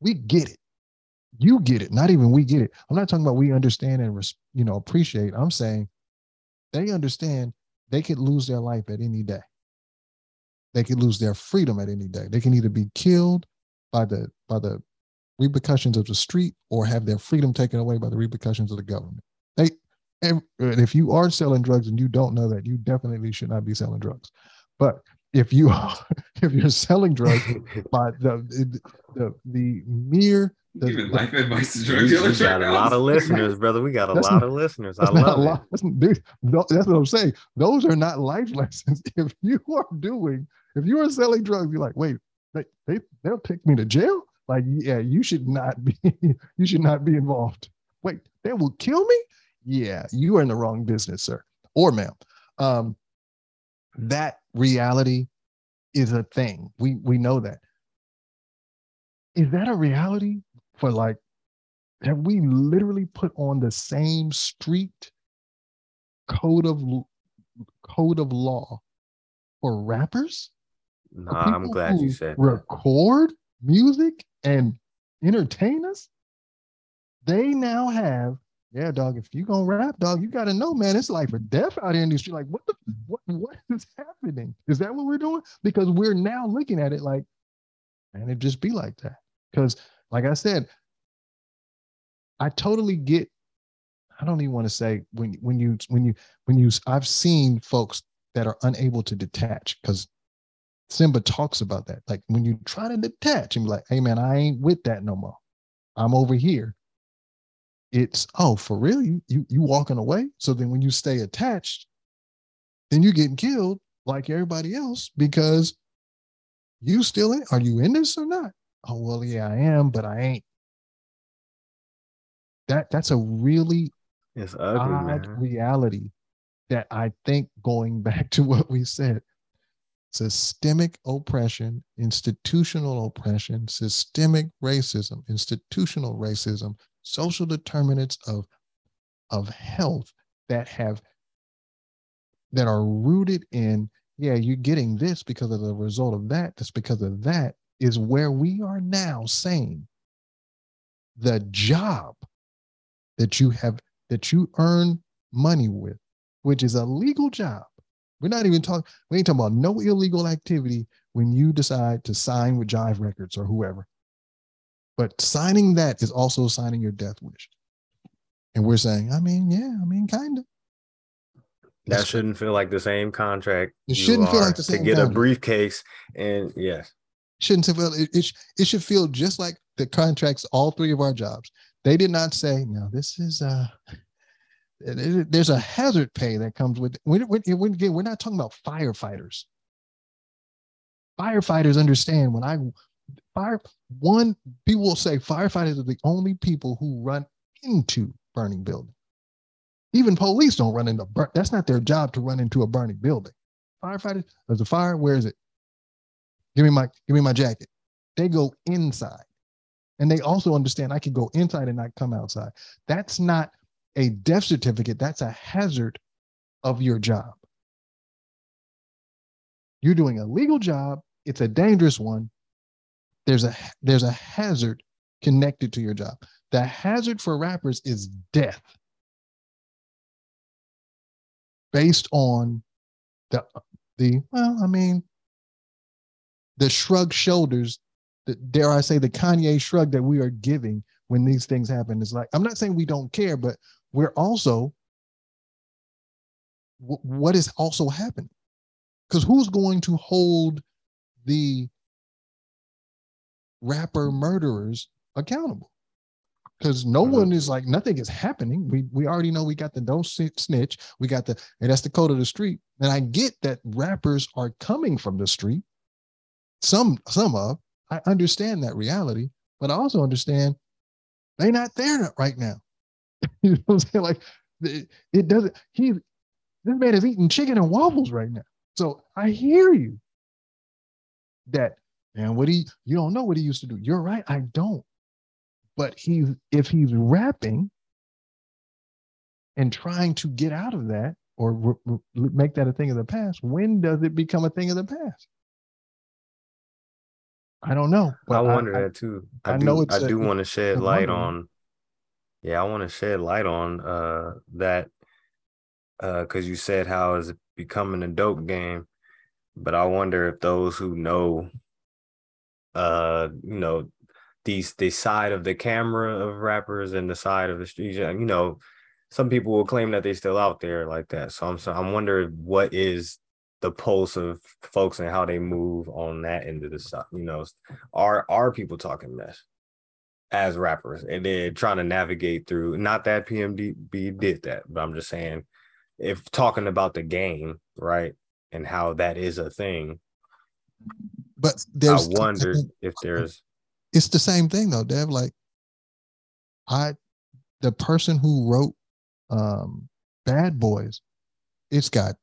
we get it. You get it. Not even we get it. I'm not talking about we understand and, appreciate. I'm saying they understand they could lose their life at any day. They could lose their freedom at any day. They can either be killed by the repercussions of the street or have their freedom taken away by the repercussions of the government. And if you are selling drugs and you don't know that, you definitely should not be selling drugs. But if you're selling drugs by the mere... Giving life advice to drug dealers. We got a lot of listeners, brother. I love it. Dude, that's what I'm saying. Those are not life lessons. If you are selling drugs, you're like, wait, they'll take me to jail? Like, yeah, you should not be involved. Wait, they will kill me? Yeah, you are in the wrong business, sir or ma'am. That reality is a thing. We know that. Is that a reality for, like, have we literally put on the same street code of law for rappers? Nah, I'm glad you said that. Record music and entertain us. They now have. Yeah, dog, if you gonna rap, dog, you gotta know, man, it's life or death out here in the street. Like, what is happening? Is that what we're doing? Because we're now looking at it like, man, it just be like that. Because, like I said, I totally get, I don't even want to say when you I've seen folks that are unable to detach, because Symba talks about that. Like, when you try to detach and be like, hey man, I ain't with that no more. I'm over here. It's, oh, for real? You walking away? So then when you stay attached, then you get killed like everybody else because you still in. Are you in this or not? Oh, well, yeah, I am, but I ain't. That's a really odd reality that I think, going back to what we said, systemic oppression, institutional oppression, systemic racism, institutional racism, social determinants of health that are rooted in, yeah, you're getting this because of the result of that. That's because of that is where we are now saying the job that you earn money with, which is a legal job. We ain't talking about no illegal activity when you decide to sign with Jive Records or whoever. But signing that is also signing your death wish. And we're saying, kind of. That shouldn't feel like the same contract. It shouldn't feel like the same contract. To get a briefcase and, yes. It should feel just like the contracts, all three of our jobs. They did not say, no, this is, there's a hazard pay that comes with it. We're not talking about firefighters. Firefighters understand people will say firefighters are the only people who run into burning buildings. Even police don't run into that's not their job to run into a burning building. Firefighters, there's a fire, where is it? Give me my jacket. They go inside. And they also understand I can go inside and not come outside. That's not a death certificate. That's a hazard of your job. You're doing a legal job. It's a dangerous one. There's a hazard connected to your job. The hazard for rappers is death, based on the shrug shoulders dare I say, the Kanye shrug that we are giving when these things happen is like, I'm not saying we don't care, but we're also, what is also happening? Because who's going to hold the rapper murderers accountable? Because no one is like, nothing is happening. We already know we got the don't snitch. We got the, and that's the code of the street. And I get that rappers are coming from the street. Some of, I understand that reality, but I also understand they're not there right now. You know what I'm saying? Like, it doesn't, this man is eating chicken and waffles right now. So I hear you that, man, you don't know what he used to do. You're right, I don't. But if he's rapping and trying to get out of that or make that a thing of the past, when does it become a thing of the past? I don't know. But I wonder that too. I do want to shed light on. Yeah, I want to shed light on that because you said how it's becoming a dope game, but I wonder if those who know, you know, the side of the camera of rappers and the side of the street, you know, some people will claim that they're still out there like that. So I'm wondering what is the pulse of folks and how they move on that end of the side. You know, are people talking mess as rappers and they're trying to navigate through? Not that PnB did that, but I'm just saying, if talking about the game, right, and how that is a thing. But there's, I wonder if there's. It's the same thing though, Dev. Like, the person who wrote Bad Boys, it's got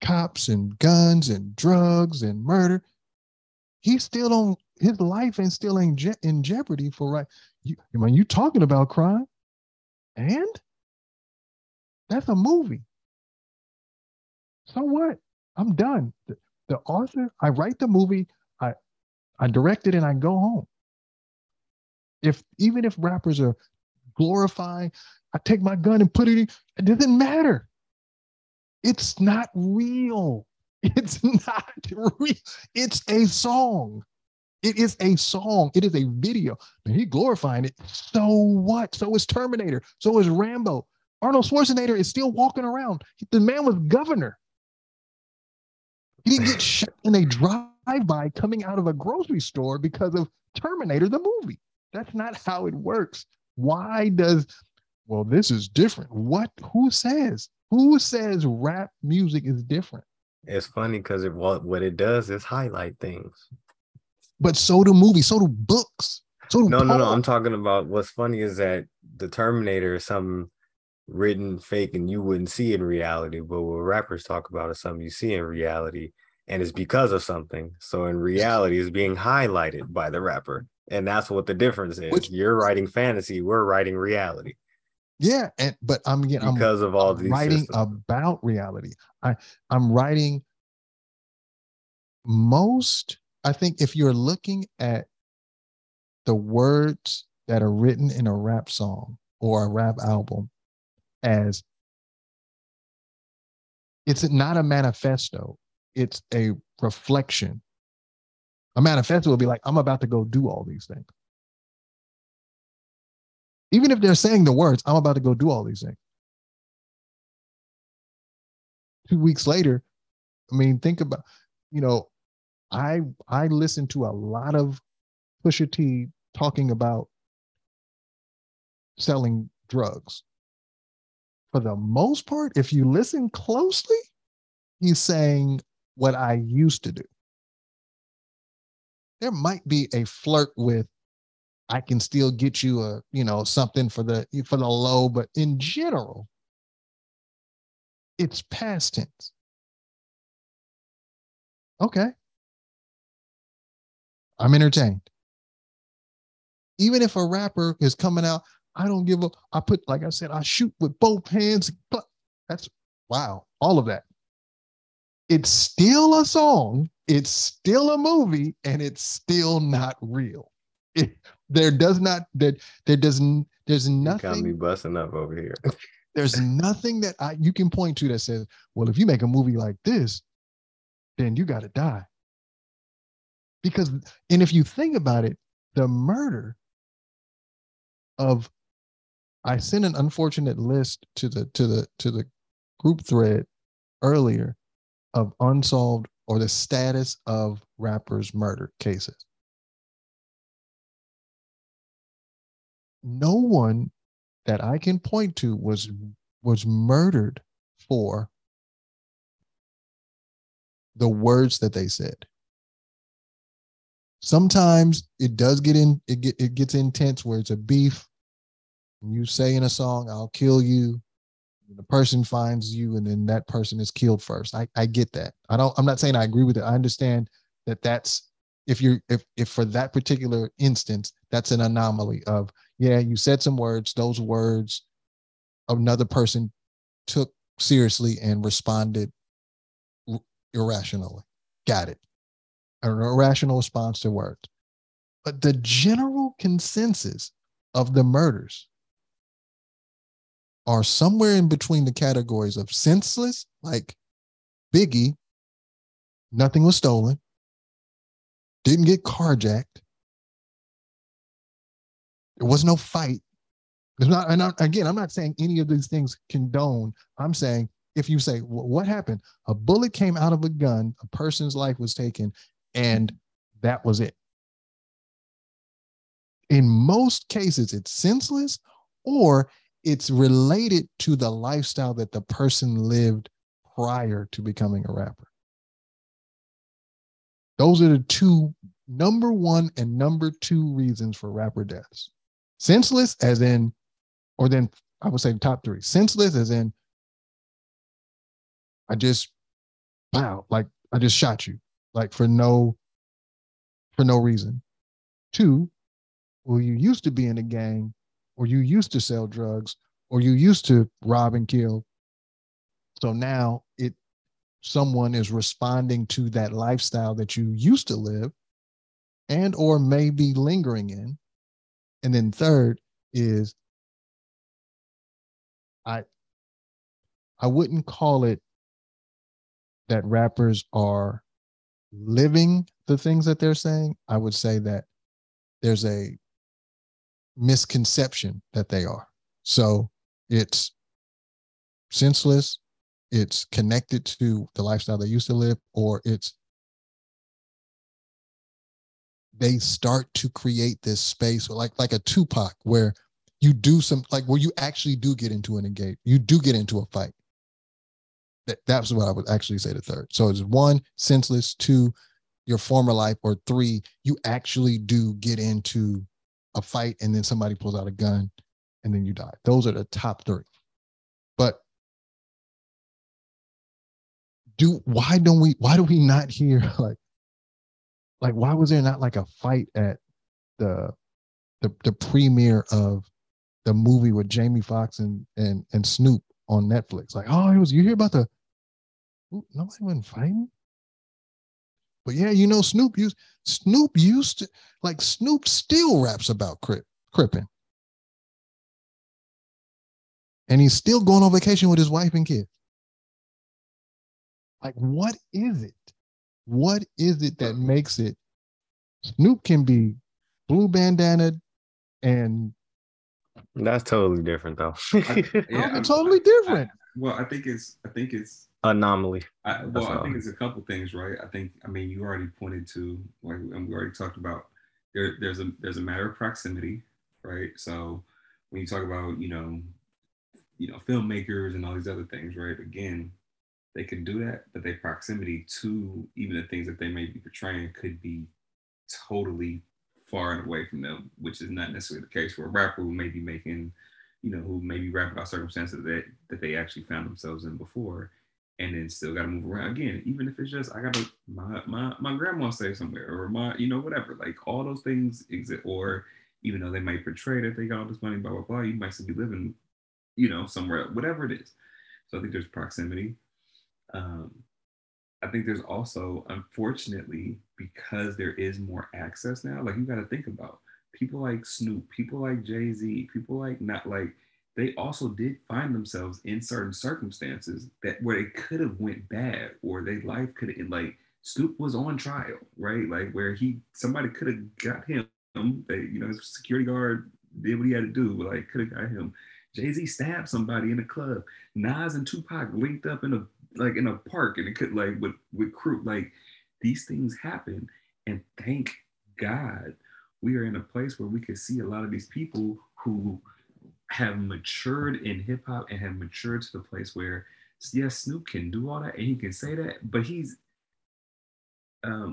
cops and guns and drugs and murder. He still don't, his life and still ain't in jeopardy for, right. I mean, you talking about crime, and that's a movie. So what? I'm done. The author, I write the movie, I direct it, and I go home. Even if rappers are glorifying, I take my gun and put it in, it doesn't matter. It's not real. It's not real. It's a song. It is a song. It is a video. And he glorifying it. So what? So is Terminator. So is Rambo. Arnold Schwarzenegger is still walking around. The man was governor. He didn't get shot in a drive-by coming out of a grocery store because of Terminator, the movie. That's not how it works. Why does, well, this is different. What? Who says rap music is different? It's funny because what it does is highlight things. But so do movies, so do books. So do no. I'm talking about, what's funny is that the Terminator is something written fake and you wouldn't see in reality, but what rappers talk about is something you see in reality, and it's because of something. So in reality, it's being highlighted by the rapper, and that's what the difference is. You're writing fantasy, we're writing reality. Yeah, but I'm getting, because I'm, of all I'm these writing systems. About reality. I'm writing most. I think if you're looking at the words that are written in a rap song or a rap album, as it's not a manifesto, it's a reflection. A manifesto would be like, I'm about to go do all these things. Even if they're saying the words, I'm about to go do all these things. 2 weeks later, I mean, think about, you know, I listened to a lot of Pusha T talking about selling drugs. For the most part, if you listen closely, he's saying what I used to do. There might be a flirt with, I can still get you a, you know, something for the low, but in general, it's past tense. Okay. I'm entertained. Even if a rapper is coming out, I don't give up. I put, like I said, I shoot with both hands. But that's, wow, all of that. It's still a song. It's still a movie, and it's still not real. There's nothing. You got me busting up over here. There's nothing that you can point to that says, well, if you make a movie like this, then you got to die. Because, and if you think about it, the murder of, I sent an unfortunate list to the group thread earlier of unsolved or the status of rappers' murder cases. No one that I can point to was murdered for the words that they said. Sometimes it does get in, it gets intense where it's a beef. And you say in a song, "I'll kill you." The person finds you, and then that person is killed first. I get that. I'm not saying I agree with it. I understand that that's, if for that particular instance, that's an anomaly of, yeah, you said some words, those words another person took seriously and responded irrationally. Got it. An irrational response to words. But the general consensus of the murders are somewhere in between the categories of senseless, like Biggie, nothing was stolen, didn't get carjacked, there was no fight. There's not, and again, I'm not saying any of these things condone. I'm saying if you say, what happened? A bullet came out of a gun, a person's life was taken, and that was it. In most cases, it's senseless, or it's related to the lifestyle that the person lived prior to becoming a rapper. Those are the two, number one and number two reasons for rapper deaths. Senseless as in, or then I would say top three. Senseless as in, I just shot you, like for no reason. Two, well, you used to be in a gang, or you used to sell drugs, or you used to rob and kill. So now someone is responding to that lifestyle that you used to live and or may be lingering in. And then third is, I wouldn't call it that rappers are living the things that they're saying. I would say that there's a misconception that they are. So it's senseless, it's connected to the lifestyle they used to live, or it's they start to create this space like a Tupac where you do some, like where you actually do get into an engagement, you do get into a fight. That's what I would actually say the third. So it's one, senseless, two, your former life, or three, you actually do get into a fight and then somebody pulls out a gun and then you die. Those are the top three. But why do we not hear like why was there not like a fight at the premiere of the movie with Jamie Foxx and Snoop on Netflix? Like, oh, it was, you hear about the, ooh, nobody wasn't fighting. But yeah, you know, Snoop used to, like Snoop still raps about cripping. And he's still going on vacation with his wife and kids. Like, what is it? What is it that makes it? Snoop can be blue bandana and. That's totally different, though. Totally different. I think it's anomaly. I think it's a couple things, right? I mean, you already pointed to, like, and we already talked about. There's a matter of proximity, right? So when you talk about you know filmmakers and all these other things, right? Again, they could do that, but their proximity to even the things that they may be portraying could be totally far and away from them, which is not necessarily the case for a rapper who may be making, who may be rapping about circumstances that they actually found themselves in before, and then still got to move around again. Even if it's just, I got to, my grandma stay somewhere, or my, whatever, like all those things exist, or even though they might portray that they got all this money, blah, blah, blah, you might still be living, somewhere, whatever it is. So I think there's proximity. I think there's also, unfortunately, because there is more access now, like you got to think about people like Snoop, people like Jay-Z, people like they also did find themselves in certain circumstances where they could have went bad, or their life could have, like Snoop was on trial, right? Like where somebody could have got him him. They, you know, security guard did what he had to do. Like, could have got him. Jay-Z stabbed somebody in a club. Nas and Tupac linked up in a park, and it could like with crew. Like, these things happen, and thank God we are in a place where we could see a lot of these people who have matured in hip hop and have matured to the place where, yes, Snoop can do all that and he can say that, but he's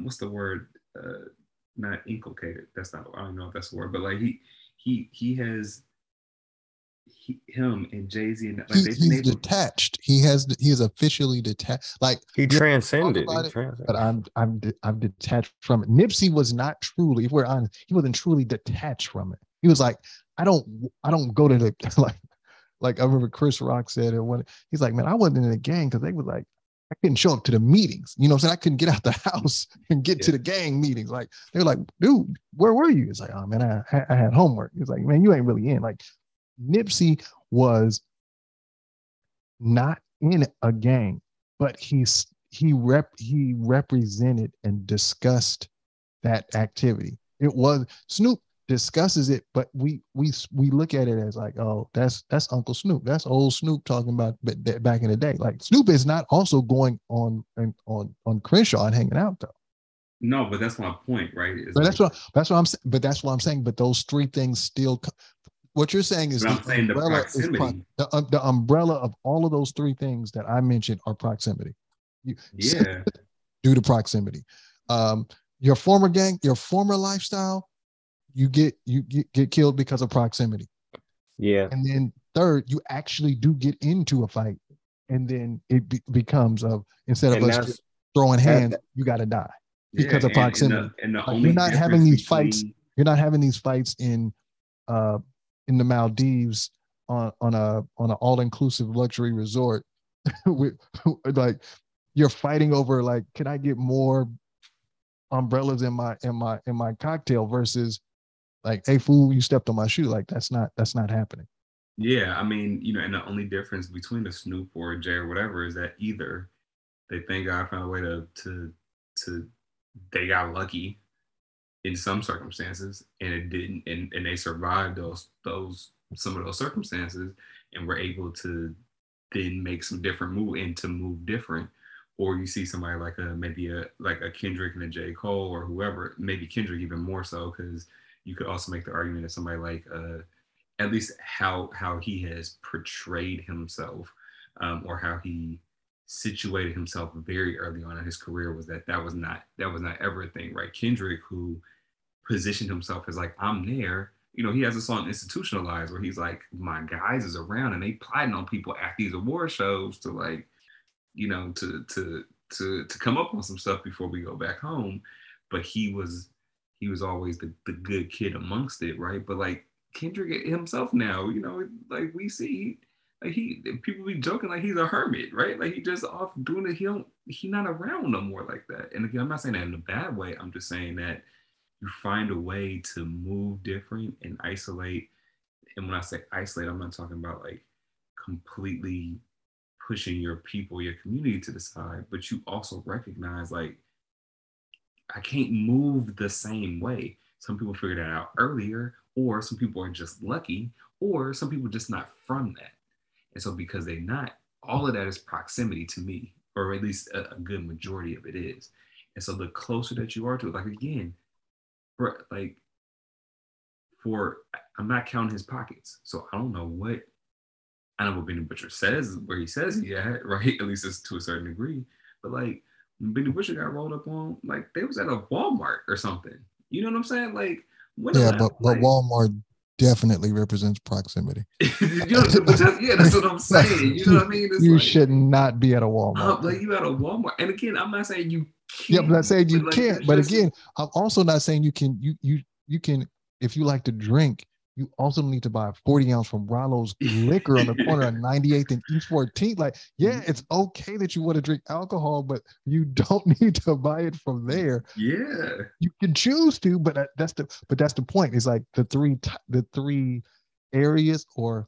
what's the word? Not inculcated. That's not. I don't know if that's the word. But like he him and Jay-Z and like he's detached. He is officially detached. Like he transcended. But I'm detached from it. Nipsey was not truly. If we're honest, he wasn't truly detached from it. He was like, I don't go to the like I remember Chris Rock said it when he's like, man, I wasn't in the gang because they were like, I couldn't show up to the meetings. You know what I'm saying? I couldn't get out the house and get to the gang meetings. Like, they were like, dude, where were you? It's like, oh, man, I had homework. It's like, man, you ain't really in. Like, Nipsey was not in a gang, but he represented and discussed that activity. It was, Snoop discusses it, but we look at it as like, oh, that's Uncle Snoop, that's old Snoop talking about back in the day. Like, Snoop is not also going on Crenshaw and hanging out though. No, but that's my point, right? But that's what I'm saying. But those three things still. What you're saying is the umbrella of all of those three things that I mentioned are proximity. Yeah, due to proximity, your former gang, your former lifestyle. You get killed because of proximity. Yeah. And then third, you actually do get into a fight, and then it becomes instead of us throwing hands, you got to die because of proximity. You're not having these fights in the Maldives on an all-inclusive luxury resort. Like, you're fighting over like, can I get more umbrellas in my cocktail versus, like, hey, fool, you stepped on my shoe. Like, that's not happening. Yeah, I mean, you know, and the only difference between a Snoop or a Jay or whatever is that either they thank God found a way to they got lucky in some circumstances, and it didn't, and they survived some of those circumstances and were able to then make some different move and to move different. Or you see somebody like a Kendrick and a J. Cole or whoever, maybe Kendrick even more so, because you could also make the argument that somebody like, at least how he has portrayed himself, or how he situated himself very early on in his career, was that was not ever a thing, right? Kendrick, who positioned himself as like, I'm there, you know, he has a song Institutionalized where he's like, my guys is around and they plotting on people at these award shows to like, you know, to come up on some stuff before we go back home. But he was always the good kid amongst it, right? But like Kendrick himself now, you know, like we see, like people be joking like he's a hermit, right? Like he just off doing it. He not around no more like that. And again, I'm not saying that in a bad way. I'm just saying that you find a way to move different and isolate. And when I say isolate, I'm not talking about like completely pushing your people, your community to the side, but you also recognize like, I can't move the same way. Some people figure that out earlier, or some people are just lucky, or some people just not from that. And so because they're not, all of that is proximity to me, or at least a good majority of it is. And so the closer that you are to it, like again, like I'm not counting his pockets. So I don't know what Benny Butcher says, where he says he at, right? At least it's to a certain degree. But like, when Benny Butcher got rolled up on, like, they was at a Walmart or something. You know what I'm saying? Like, but Walmart definitely represents proximity. That's what I'm saying. You know what I mean? It's you like, should not be at a Walmart. Like, you at a Walmart. And again, I'm not saying you can't. Yeah, I'm not saying you can't. But again, I'm also not saying you can. You can, if you like to drink, you also need to buy a 40-ounce from Rollo's Liquor on the corner of 98th and East 14th. Like, yeah, it's okay that you want to drink alcohol, but you don't need to buy it from there. Yeah, you can choose to, but that's the point. It's like the three areas, or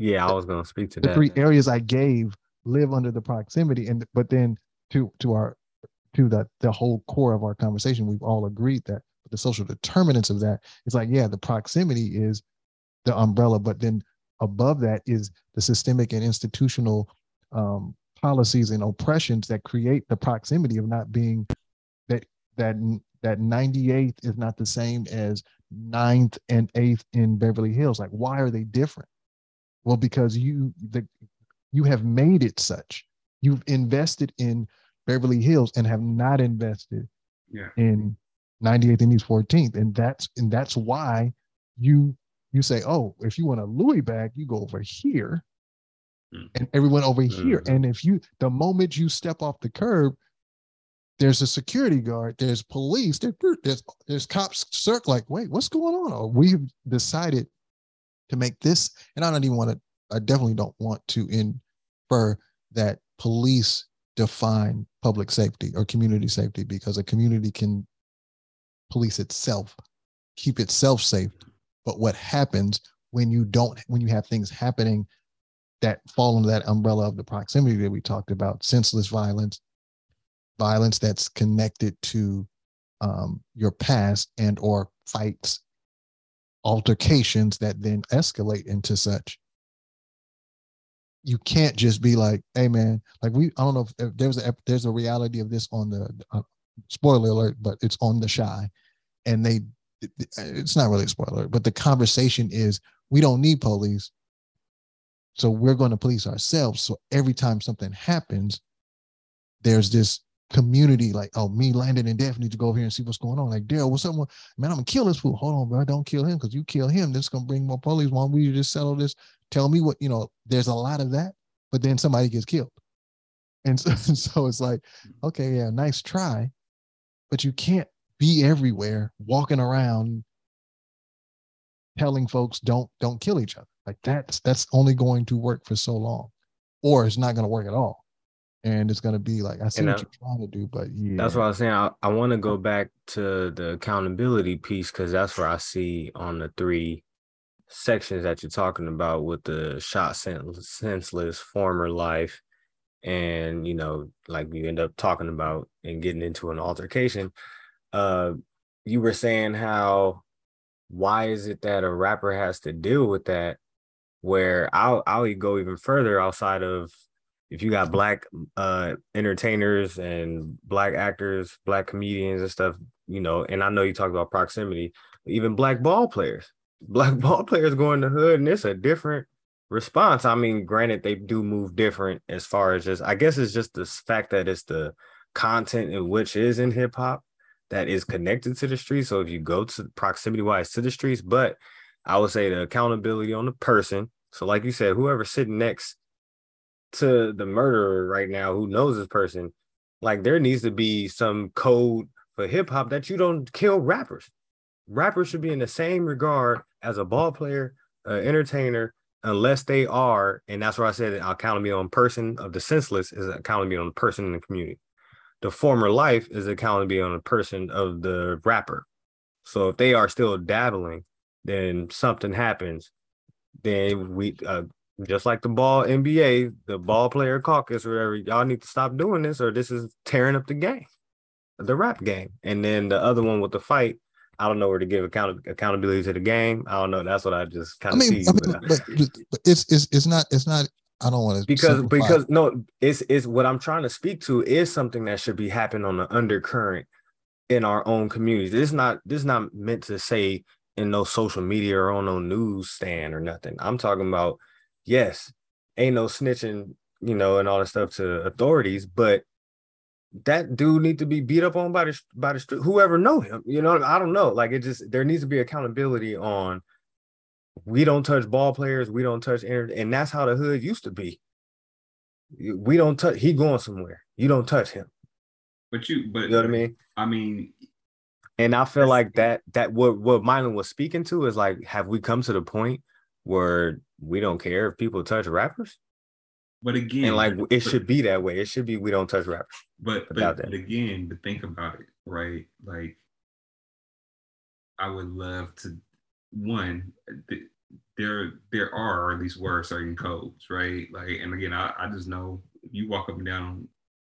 I was going to speak to the three areas I gave live under the proximity, but then to the whole core of our conversation, we've all agreed that the social determinants of that, it's like, yeah, the proximity is the umbrella, but then above that is the systemic and institutional policies and oppressions that create the proximity of not being that 98th is not the same as 9th and 8th in Beverly Hills. Like, why are they different? Well, because you have made it such. You've invested in Beverly Hills and have not invested in 98th and East 14th. And that's why you say, oh, if you want a Louis bag, you go over here and everyone over here. And if the moment you step off the curb, there's a security guard, there's police, there's cops circle, like, wait, what's going on? Or we've decided to make this, and I definitely don't want to infer that police define public safety or community safety, because a community can police itself, keep itself safe. But what happens when you have things happening that fall under that umbrella of the proximity that we talked about, senseless violence that's connected to your past and or fights, altercations that then escalate into such. You can't just be like, hey man, like I don't know if there's a reality of this on the spoiler alert, but it's on The Chi, and it's not really a spoiler, but the conversation is, we don't need police, so we're going to police ourselves. So every time something happens, there's this community like, oh, me, Landon, and Def need to go over here and see what's going on. Like, Daryl, what's up? Man, I'm gonna kill this fool. Hold on, bro, don't kill him, because you kill him, this is gonna bring more police. Why don't we just settle this? Tell me what, there's a lot of that, but then somebody gets killed. And so it's like, okay, yeah, nice try, but you can't be everywhere walking around telling folks don't kill each other. Like that's only going to work for so long, or it's not going to work at all. And it's going to be like, I see what you're trying to do, but yeah. That's what I was saying. I want to go back to the accountability piece, because that's where I see on the three sections that you're talking about, with the shot, senseless, former life, and, like you end up talking about and getting into an altercation. You were saying how, why is it that a rapper has to deal with that? Where I'll go even further outside of, if you got Black entertainers and Black actors, Black comedians and stuff, and I know you talk about proximity, even Black ball players. Black ball players go in the hood, and it's a different response. I mean, granted, they do move different as far as just, I guess it's just the fact that it's the content in which is in hip hop that is connected to the streets. So if you go to proximity wise to the streets, but I would say the accountability on the person. So like you said, whoever's sitting next to the murderer right now, who knows this person, like there needs to be some code for hip hop that you don't kill rappers. Rappers should be in the same regard as a ball player, an entertainer, unless they are, and that's where I said accountability on person of the senseless is accountability on the person in the community. The former life is accountability on the person of the rapper. So if they are still dabbling, then something happens. Then we, just like the ball NBA, the ball player caucus or whatever, y'all need to stop doing this, or this is tearing up the game, the rap game. And then the other one with the fight, I don't know where to give accountability to the game. I don't know. That's what I just kind of see. But it's not. I don't want to it's what I'm trying to speak to is something that should be happening on the undercurrent in our own communities. This is not meant to say in no social media or on no newsstand or nothing. I'm talking about, yes, ain't no snitching, and all that stuff to authorities, but that dude need to be beat up on by the street, whoever know him, I don't know. Like, it just, there needs to be accountability on, we don't touch ball players, we don't touch, and that's how the hood used to be. We don't touch, he going somewhere, you don't touch him. But you know what I mean? I mean, and I feel like that what Mylon was speaking to is like, have we come to the point where we don't care if people touch rappers? But again, and like it should be that way. It should be, we don't touch rappers. But think about it, right? Like, I would love to. One, there are, or at least were, certain codes, right? Like, and again, I just know, you walk up and down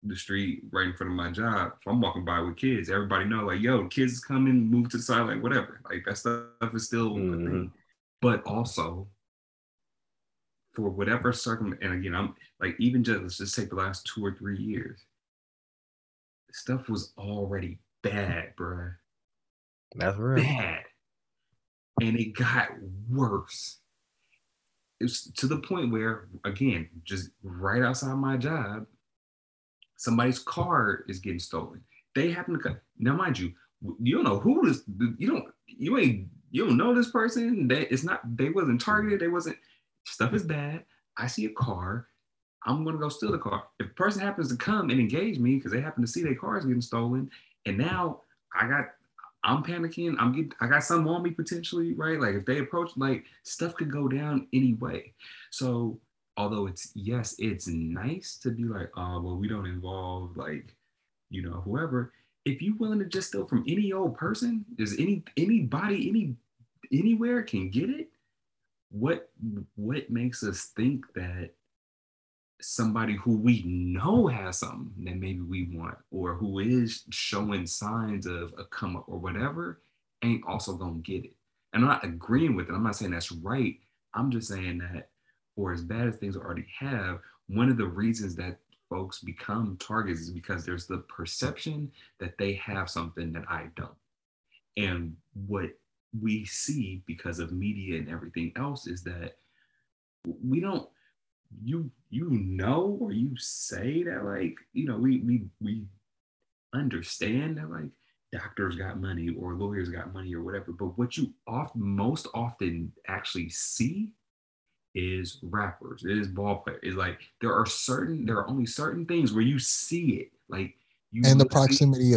the street right in front of my job. If I'm walking by with kids, everybody know, like, yo, kids coming, move to the side, like, whatever. Like, that stuff is still a thing. But also, for whatever circumstance, and again, I'm like, even just, let's just take the last 2 or 3 years, stuff was already bad, bruh. That's real. Bad. And it got worse. It's to the point where, again, just right outside my job, somebody's car is getting stolen. They happen to come. Now, mind you, you don't know who this, you don't know this person. They wasn't targeted. They wasn't, stuff is bad. I see a car. I'm going to go steal the car. If a person happens to come and engage me because they happen to see their cars getting stolen, and now I'm panicking. I got something on me potentially, right? Like if they approach, like stuff could go down anyway. So although it's nice to be like, oh, well, we don't involve like, you know, whoever. If you're willing to just steal from any old person, is anybody, anywhere can get it. What makes us think that somebody who we know has something that maybe we want, or who is showing signs of a come up or whatever, ain't also gonna get it? And I'm not agreeing with it. I'm not saying that's right. I'm just saying that, or as bad as things already have, one of the reasons that folks become targets is because there's the perception that they have something that I don't. And what we see because of media and everything else is that we don't, you know, or you say that, like, you know, we understand that like doctors got money or lawyers got money or whatever, but what you most often actually see is rappers, it is ball players. It's like there are only certain things where you see it, like you, and the proximity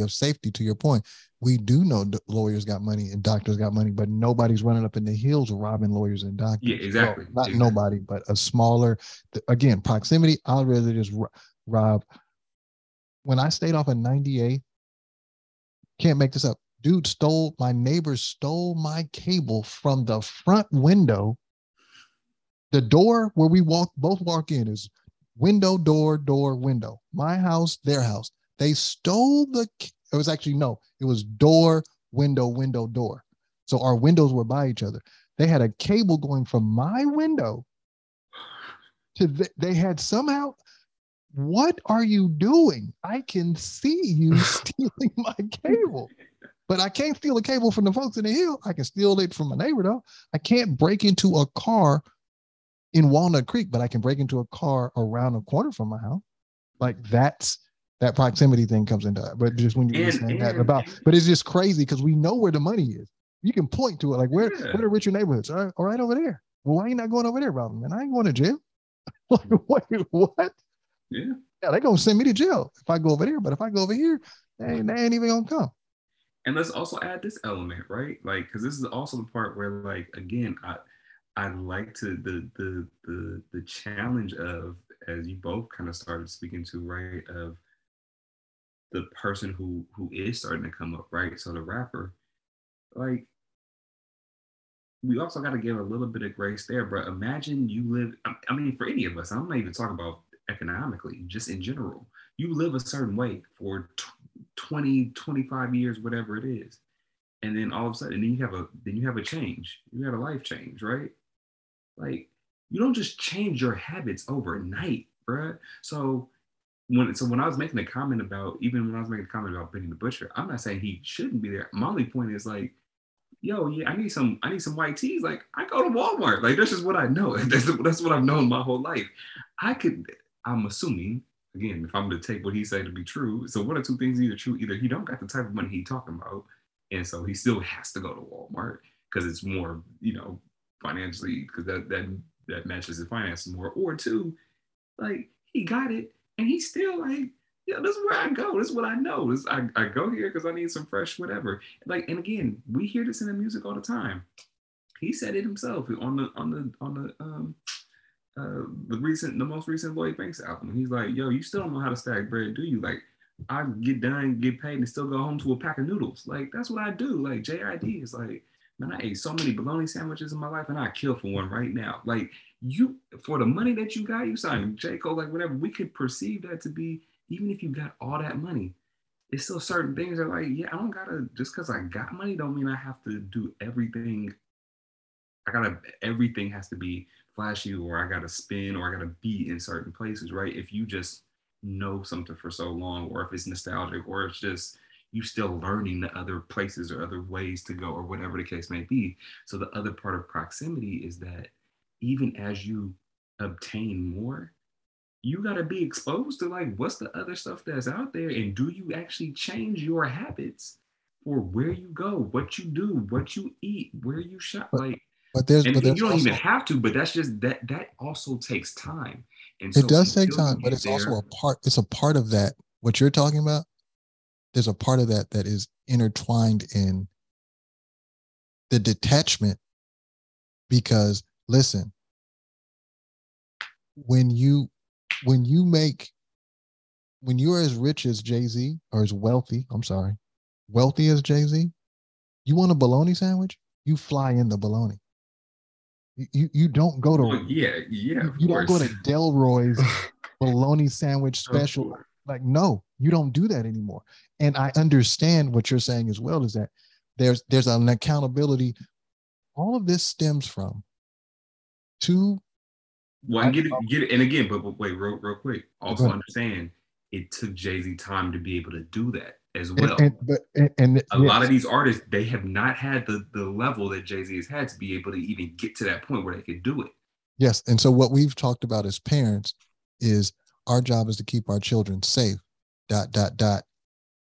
of safety. To your point, we do know lawyers got money and doctors got money, but nobody's running up in the hills robbing lawyers and doctors. Yeah, exactly. So not exactly. Nobody, but a smaller, again, proximity. I'd rather just rob. When I stayed off of 98, can't make this up. Dude my neighbor stole my cable from the front window. The door where we both walk in is window, door, window. My house, their house. They stole it was door, window, door. So our windows were by each other. They had a cable going from my window to they had somehow, what are you doing? I can see you stealing my cable. But I can't steal a cable from the folks in the hill. I can steal it from my neighbor, though. I can't break into a car in Walnut Creek, but I can break into a car around a corner from my house. Like that proximity thing comes into it. But just when you were saying that about, but it's just crazy because we know where the money is. You can point to it. Like where the richer neighborhoods are, all right over there. Well, why are you not going over there, Robin? Man, I ain't going to jail. Like, wait, what? Yeah, they're going to send me to jail if I go over there. But if I go over here, they ain't even going to come. And let's also add this element, right? Like, because this is also the part where, like, again, I like to the challenge of, as you both kind of started speaking to, right, of the person who is starting to come up, right? So the rapper, like, we also got to give a little bit of grace there, but imagine you live, I mean, for any of us, I'm not even talking about economically, just in general, you live a certain way for 20, 25 years, whatever it is. And then all of a sudden, then you have a change. You have a life change, right? Like, you don't just change your habits overnight, bruh. So when I was making a comment about, Benny the Butcher, I'm not saying he shouldn't be there. My only point is like, yo, yeah, I need some white tees. Like, I go to Walmart. Like, that's just what I know. That's what I've known my whole life. I'm assuming, again, if I'm going to take what he said to be true, so one of two things either true, either he don't got the type of money he talking about, and so he still has to go to Walmart because it's more, you know, financially, because that matches the finances more. Or two, like, he got it, and he's still like, yeah, this is where I go. This is what I know. I go here because I need some fresh whatever. Like, and again, we hear this in the music all the time. He said it himself on the most recent Lloyd Banks album. He's like, yo, you still don't know how to stack bread, do you? Like, I get done, get paid, and still go home to a pack of noodles. Like, that's what I do. Like, JID is like, man, I ate so many bologna sandwiches in my life and I kill for one right now. Like, you, for the money that you got, you signed J. Cole, like whatever, we could perceive that to be, even if you got all that money, it's still certain things that are like, yeah, I don't gotta, just cause I got money don't mean I have to do everything. Everything has to be flashy, or I gotta spin, or I gotta be in certain places, right? If you just know something for so long, or if it's nostalgic, or it's just, you still learning the other places or other ways to go or whatever the case may be. So the other part of proximity is that even as you obtain more, you got to be exposed to like, what's the other stuff that's out there? And do you actually change your habits for where you go, what you do, what you eat, where you shop? Like, but there's you don't even have to, but that's just, that also takes time. And so it does take time, but it's also a part of that, what you're talking about. There's a part of that that is intertwined in the detachment, because listen, when you're as rich as Jay-Z, or as wealthy as Jay-Z, you want a bologna sandwich? You fly in the bologna. You don't go to go to Delroy's bologna sandwich special. Like, no, you don't do that anymore. And I understand what you're saying as well, is that there's an accountability. All of this stems from two. Well, I get it. And again, but wait, real quick. Also understand it took Jay-Z time to be able to do that as well. And a lot of these artists, they have not had the level that Jay-Z has had to be able to even get to that point where they could do it. Yes. And so what we've talked about as parents is, our job is to keep our children safe, ...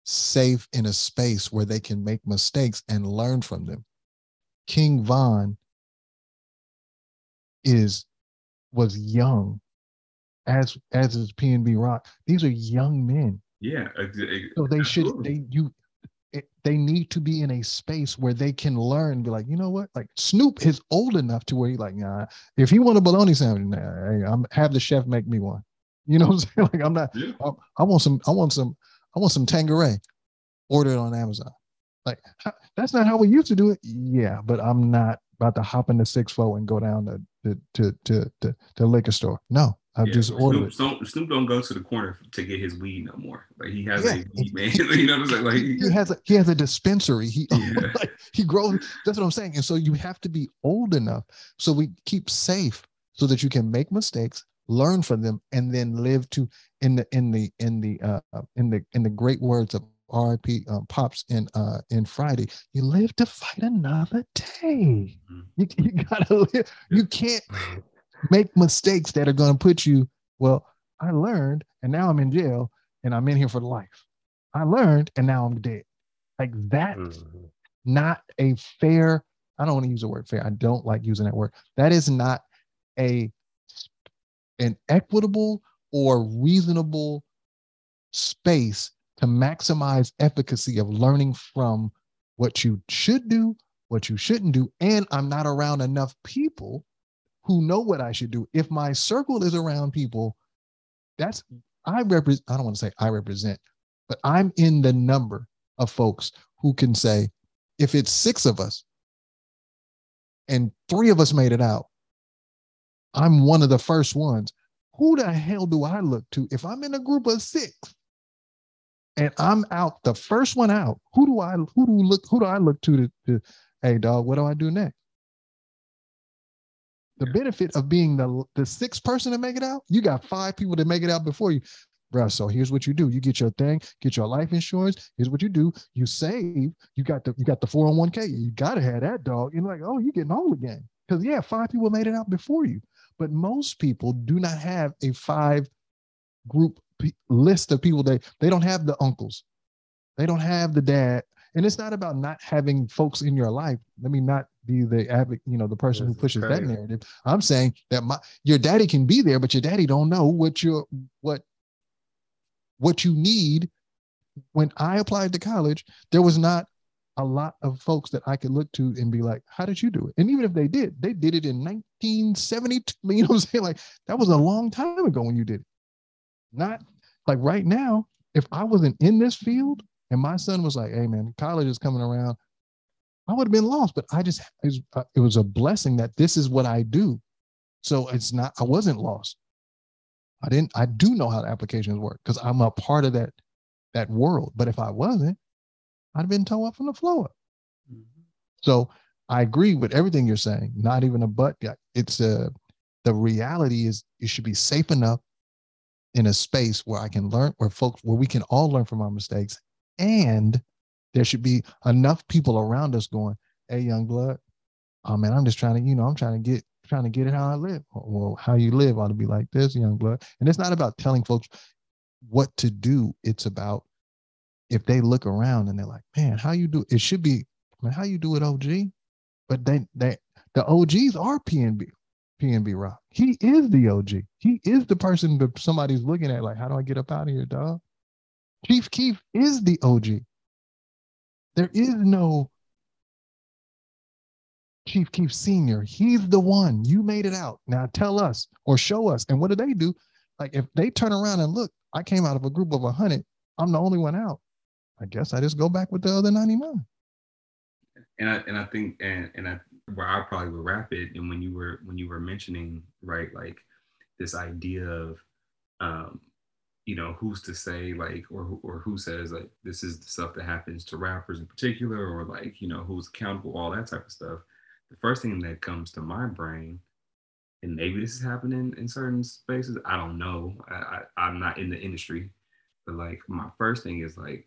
safe in a space where they can make mistakes and learn from them. King Von was young, as is PnB Rock. These are young men. Yeah. So they should, they need to be in a space where they can learn, be like, you know what? Like, Snoop is old enough to where he's like, nah, if he want a bologna sandwich, have the chef make me one. You know what I'm saying? Like, I'm not, yeah. I want some Tanqueray. Order it on Amazon. Like, that's not how we used to do it. Yeah, but I'm not about to hop in the 6-4 and go down to the liquor store. No, just ordered. Snoop don't go to the corner to get his weed no more. Like, he has a weed, man. You know what I'm saying? Like, he has a dispensary. He grows. That's what I'm saying. And so you have to be old enough, so we keep safe, so that you can make mistakes, learn from them, and then live to in the great words of R.I.P. Pops in Friday, you live to fight another day. You gotta live. You can't make mistakes that are gonna put you. Well, I learned, and now I'm in jail, and I'm in here for life. I learned, and now I'm dead. Like, that's not a fair. I don't want to use the word fair. I don't like using that word. That is not an equitable or reasonable space to maximize efficacy of learning from what you should do, what you shouldn't do. And I'm not around enough people who know what I should do. If my circle is around people, I don't want to say I represent, but I'm in the number of folks who can say, if it's 6 of us and 3 of us made it out, I'm one of the first ones. Who the hell do I look to? If I'm in a group of 6 and I'm out, the first one out, who do I look to, hey dog, what do I do next? The benefit of being the 6th person to make it out, you got 5 people to make it out before you. Bro, so here's what you do. You get your thing, get your life insurance. Here's what you do. You save. You got the 401k. You got to have that, dog. And like, oh, you're getting old again. Because 5 people made it out before you. But most people do not have a 5 group list of people. They don't have the uncles. They don't have the dad. And it's not about not having folks in your life. Let me not be the person who pushes that narrative. I'm saying that your daddy can be there, but your daddy don't know what you need. When I applied to college, there was not a lot of folks that I could look to and be like, how did you do it? And even if they did it in 1972. You know what I'm saying? Like, that was a long time ago when you did it. Not like right now. If I wasn't in this field and my son was like, hey man, college is coming around, I would have been lost. But I just, it was a blessing that this is what I do. So it's not, I wasn't lost. I do know how the applications work because I'm a part of that world. But if I wasn't, I'd have been towed up from the floor. Mm-hmm. So I agree with everything you're saying. Not even a but. It's the reality is it should be safe enough in a space where I can learn, where we can all learn from our mistakes. And there should be enough people around us going, hey, young blood, oh man, I'm just trying to, I'm trying to get it how I live. Well, how you live ought to be like this, young blood. And it's not about telling folks what to do. It's about if they look around and they're like, man, how you do it should be, man, how you do it, OG? But the OGs are PnB Rock. He is the OG. He is the person that somebody's looking at like, how do I get up out of here, dog? Chief Keef is the OG. There is no Chief Keef Senior. He's the one. You made it out. Now tell us or show us. And what do? Like if they turn around and look, I came out of a group of 100. I'm the only one out. I guess I just go back with the other 99. And I think where I probably would wrap it. And when you were mentioning, right, like this idea of, who's to say like, or who says like, this is the stuff that happens to rappers in particular, or like, who's accountable, all that type of stuff. The first thing that comes to my brain, and maybe this is happening in certain spaces, I don't know. I'm not in the industry, but like my first thing is like,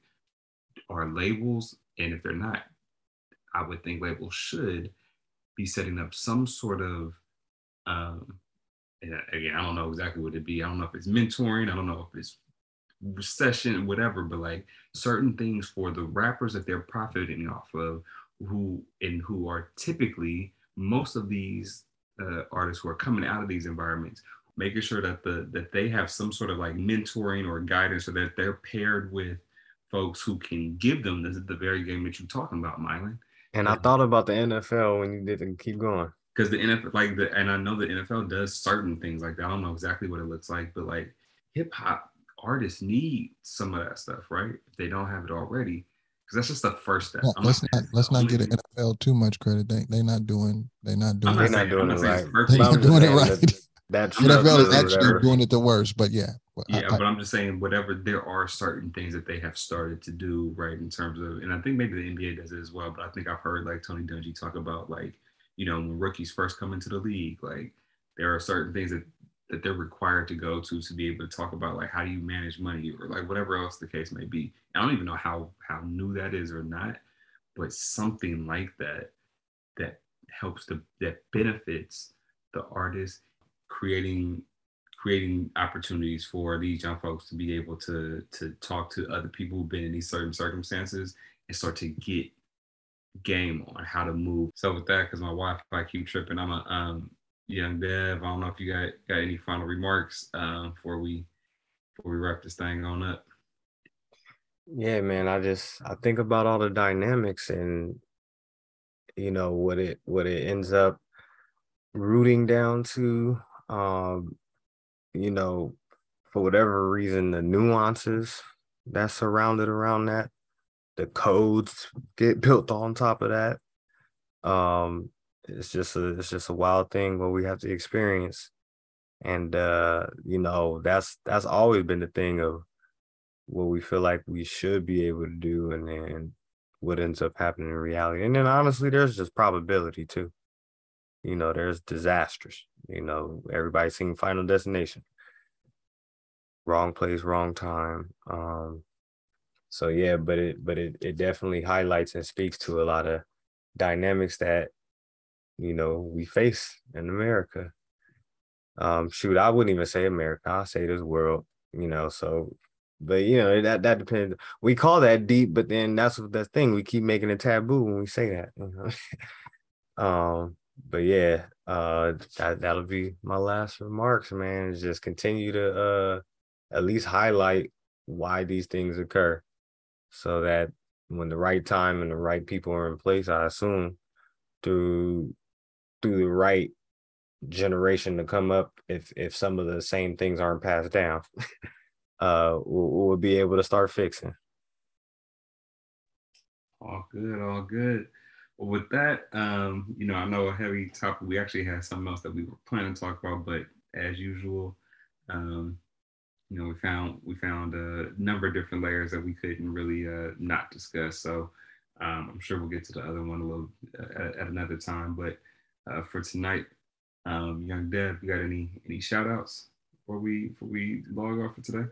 are labels, and if they're not, I would think labels should be setting up some sort of, and again, I don't know exactly what it'd be. I don't know if it's mentoring. I don't know if it's recession, whatever, but like certain things for the rappers that they're profiting off of, who are typically most of these artists who are coming out of these environments, making sure that that they have some sort of like mentoring or guidance, so that they're paired with folks who can give them the very game that you're talking about, Mylon. And I thought about the NFL when you didn't keep going. Because the NFL, and I know the NFL does certain things like that. I don't know exactly what it looks like, but like hip hop artists need some of that stuff, right? If they don't have it already, because that's just the first step. Well, let's not get the NFL too much credit. They're not doing. They're not doing it right. That's NFL is actually doing it the worst, but yeah. But I'm just saying, whatever, there are certain things that they have started to do, right? In terms of, and I think maybe the NBA does it as well, but I think I've heard like Tony Dungy talk about like, when rookies first come into the league, like there are certain things that they're required to go to be able to talk about like how do you manage money or like whatever else the case may be. I don't even know how new that is or not, but something like that helps that benefits the artist, creating opportunities for these young folks to be able to talk to other people who've been in these certain circumstances and start to get game on how to move. So with that, because my wife, I keep tripping, I'm a Young Dev. I don't know if you got any final remarks before we wrap this thing on up. Yeah, man, I think about all the dynamics and what it ends up rooting down to, for whatever reason, the nuances that's surrounded around that. The codes get built on top of that. It's just a wild thing what we have to experience. And, that's always been the thing of what we feel like we should be able to do and then what ends up happening in reality. And then honestly, there's just probability too. There's disasters. Everybody's seen Final Destination. Wrong place, wrong time. So yeah, but it definitely highlights and speaks to a lot of dynamics that, we face in America. Shoot, I wouldn't even say America. I say this world, so, but that depends. We call that deep, but then that's the thing. We keep making it taboo when we say that. But yeah, that'll be my last remarks, man, is just continue to at least highlight why these things occur, so that when the right time and the right people are in place, I assume through the right generation to come up, if some of the same things aren't passed down, we'll be able to start fixing. All good, all good. Well, with that, I know a heavy topic. We actually had something else that we were planning to talk about, but as usual, we found a number of different layers that we couldn't really not discuss. So I'm sure we'll get to the other one a little at another time. But for tonight, Young Dev, you got any shout outs before we log off for today?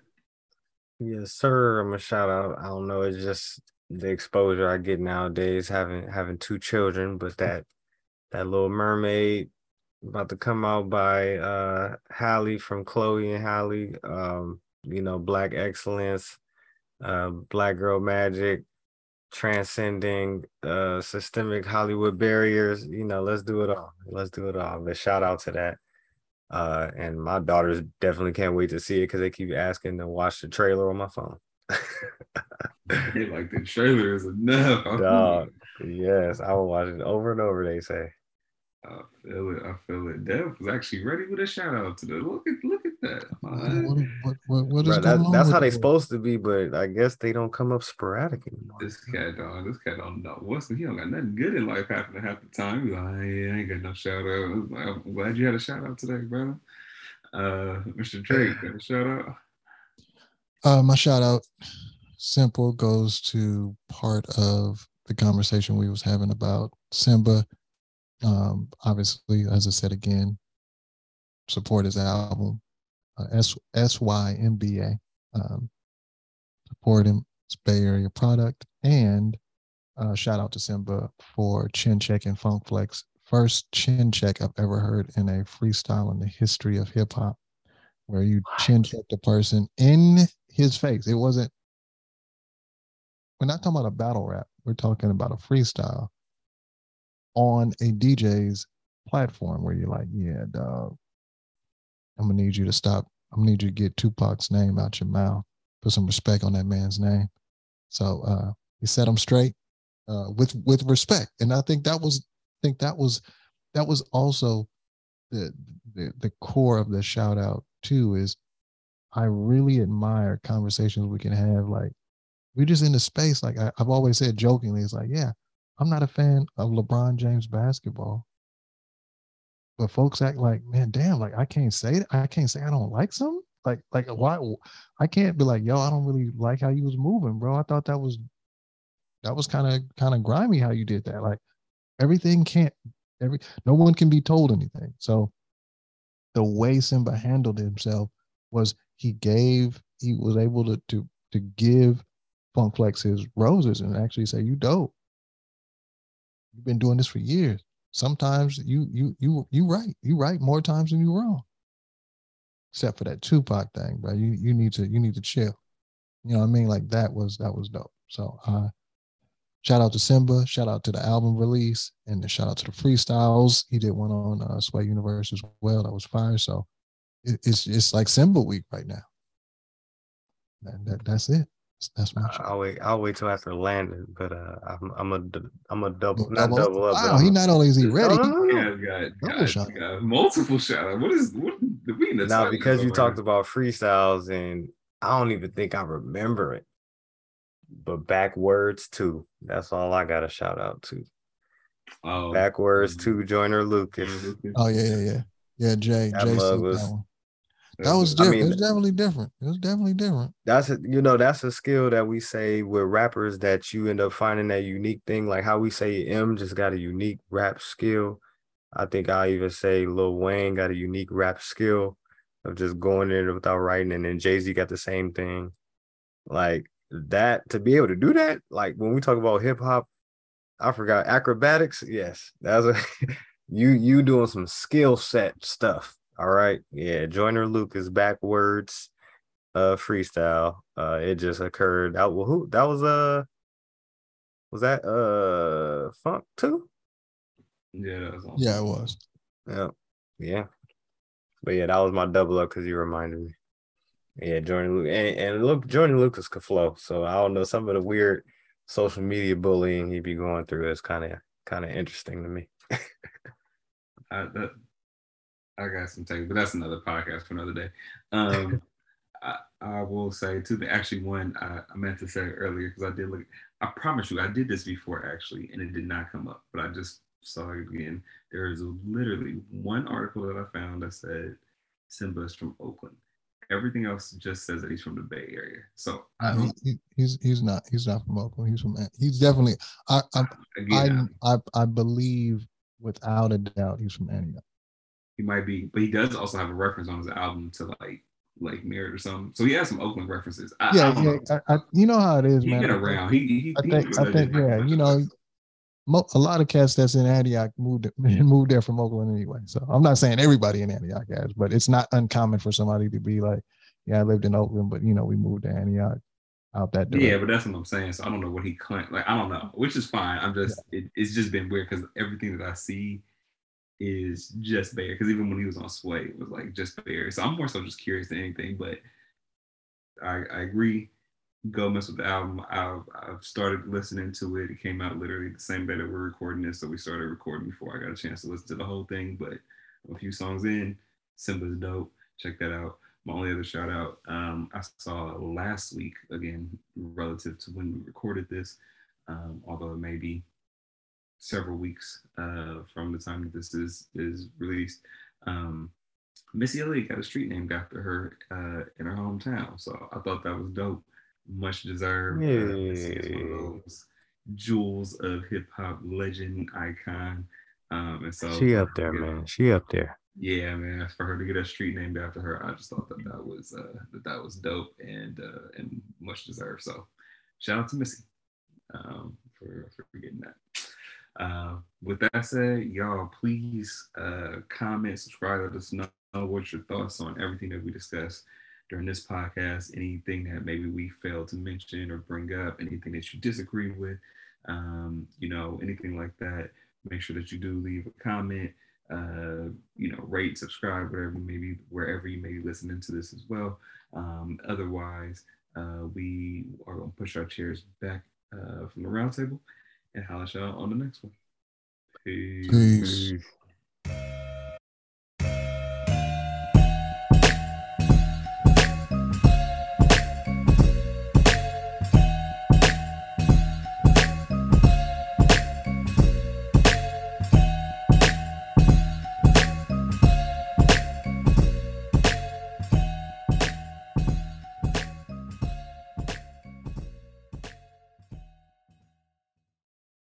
Yes, sir. I'm a shout out. I don't know. It's just the exposure I get nowadays, having two children, but that Little Mermaid about to come out by Hallie from Chloe and Hallie, Black excellence, Black girl magic, transcending systemic Hollywood barriers. Let's do it all. But shout out to that. And my daughters definitely can't wait to see it because they keep asking to watch the trailer on my phone. Like, the trailer is enough. Dog, yes, I will watch it over and over, they say. I feel it. Dev was actually ready with a shout out to the look at that. What is going on? That's how they're supposed to be, but I guess they don't come up sporadic anymore. This cat don't know what's. He don't got nothing good in life happening half the time. He's like, I ain't got no shout out. I'm glad you had a shout out today, brother. Mr. Drake, got a shout out. My shout out simple goes to part of the conversation we was having about Symba. Obviously, as I said again, support his album, SYMBA. Support him, it's Bay Area product, and shout out to Symba for Chin Check and Funk Flex. First chin check I've ever heard in a freestyle in the history of hip hop, where you chin check the person in his face. It wasn't. We're not talking about a battle rap. We're talking about a freestyle on a DJ's platform where you're like, yeah, dog, I'm going to need you to stop. I'm going to need you to get Tupac's name out your mouth. Put some respect on that man's name. So he set him straight with respect. And I think that was also the core of the shout out too, is I really admire conversations we can have. Like, we're just in the space. Like I've always said jokingly, it's like, yeah, I'm not a fan of LeBron James basketball, but folks act like, man, damn, like I can't say I don't like something. Like why? I can't be like, yo, I don't really like how you was moving, bro. I thought that was kind of grimy how you did that. Like no one can be told anything. So the way Symba handled himself was he was able to give Funk Flex his roses and actually say, you dope. You've been doing this for years. Sometimes you right more times than you wrong. Except for that Tupac thing, bro. You need to chill. You know what I mean? Like that was dope. So shout out to Symba. Shout out to the album release, and then shout out to the freestyles. He did one on Sway Universe as well. That was fire. So it's like Symba week right now. That's it. That's my show. I'll wait till after Landon, but I'm a double up. Wow, not only is he ready. Yeah, multiple shout out. What do we need? Now, because you talked about freestyles, and I don't even think I remember it, but Backwards too. That's all I got a shout out to. Oh, Backwards to Joyner Lucas. Oh yeah. Jay. That mug was. That was different. It was definitely different. That's a, that's a skill that we say with rappers, that you end up finding that unique thing. Like how we say M just got a unique rap skill. I think I even say Lil Wayne got a unique rap skill of just going in without writing. And then Jay-Z got the same thing. Like that, to be able to do that, like when we talk about hip hop, I forgot acrobatics. Yes, that's you doing some skill set stuff. All right. Yeah. Joyner Lucas Backwards freestyle. It just occurred. Was that Funk too? Yeah. That was awesome. Yeah, it was. Yeah. But yeah, that was my double up because you reminded me. Yeah. Joyner Lucas. And look, Joyner Lucas could flow. So I don't know. Some of the weird social media bullying he'd be going through is kind of interesting to me. I got some takes, but that's another podcast for another day. I will say, too, actually one I meant to say earlier, because I did look, I promise you, I did this before actually, and it did not come up, but I just saw it again. There is literally one article that I found that said Symba is from Oakland. Everything else just says that he's from the Bay Area. So he's not from Oakland. He's definitely. I believe without a doubt he's from Antioch. He might be, but he does also have a reference on his album to like Married or something. So he has some Oakland references. I you know how it is, man. Get around. I think you know, a lot of cats that's in Antioch moved there from Oakland anyway. So I'm not saying everybody in Antioch has, but it's not uncommon for somebody to be like, yeah, I lived in Oakland, but you know, we moved to Antioch out that door. Yeah, but that's what I'm saying. So I don't know what he claimed. Like, I don't know, which is fine. I'm just, it's just been weird because everything that I see is just Bay Area. Because even when he was on Sway, it was like just Bay Area. So I'm more so just curious than anything, but I agree. Go mess with the album. I've started listening to it. It came out literally the same day that we're recording this, so we started recording before I got a chance to listen to the whole thing. But a few songs in, Symba's dope. Check that out. My only other shout out, I saw last week, again, relative to when we recorded this, although it may be several weeks from the time that this is released. Missy Elliott got a street named after her in her hometown, so I thought that was dope. Much deserved. It's one of those jewels of hip hop legend icon. And so she up there, man. She up there. Yeah, man. For her to get a street named after her, I just thought that was dope and much deserved. So shout out to Missy for getting that. With that said, y'all, please comment, subscribe, let us know what your thoughts on everything that we discussed during this podcast, anything that maybe we failed to mention or bring up, anything that you disagree with, you know, anything like that. Make sure that you do leave a comment, you know, rate, subscribe, whatever, maybe wherever you may be listening to this as well. Otherwise, we are going to push our chairs back from the round table and holla y'all on the next one. Peace.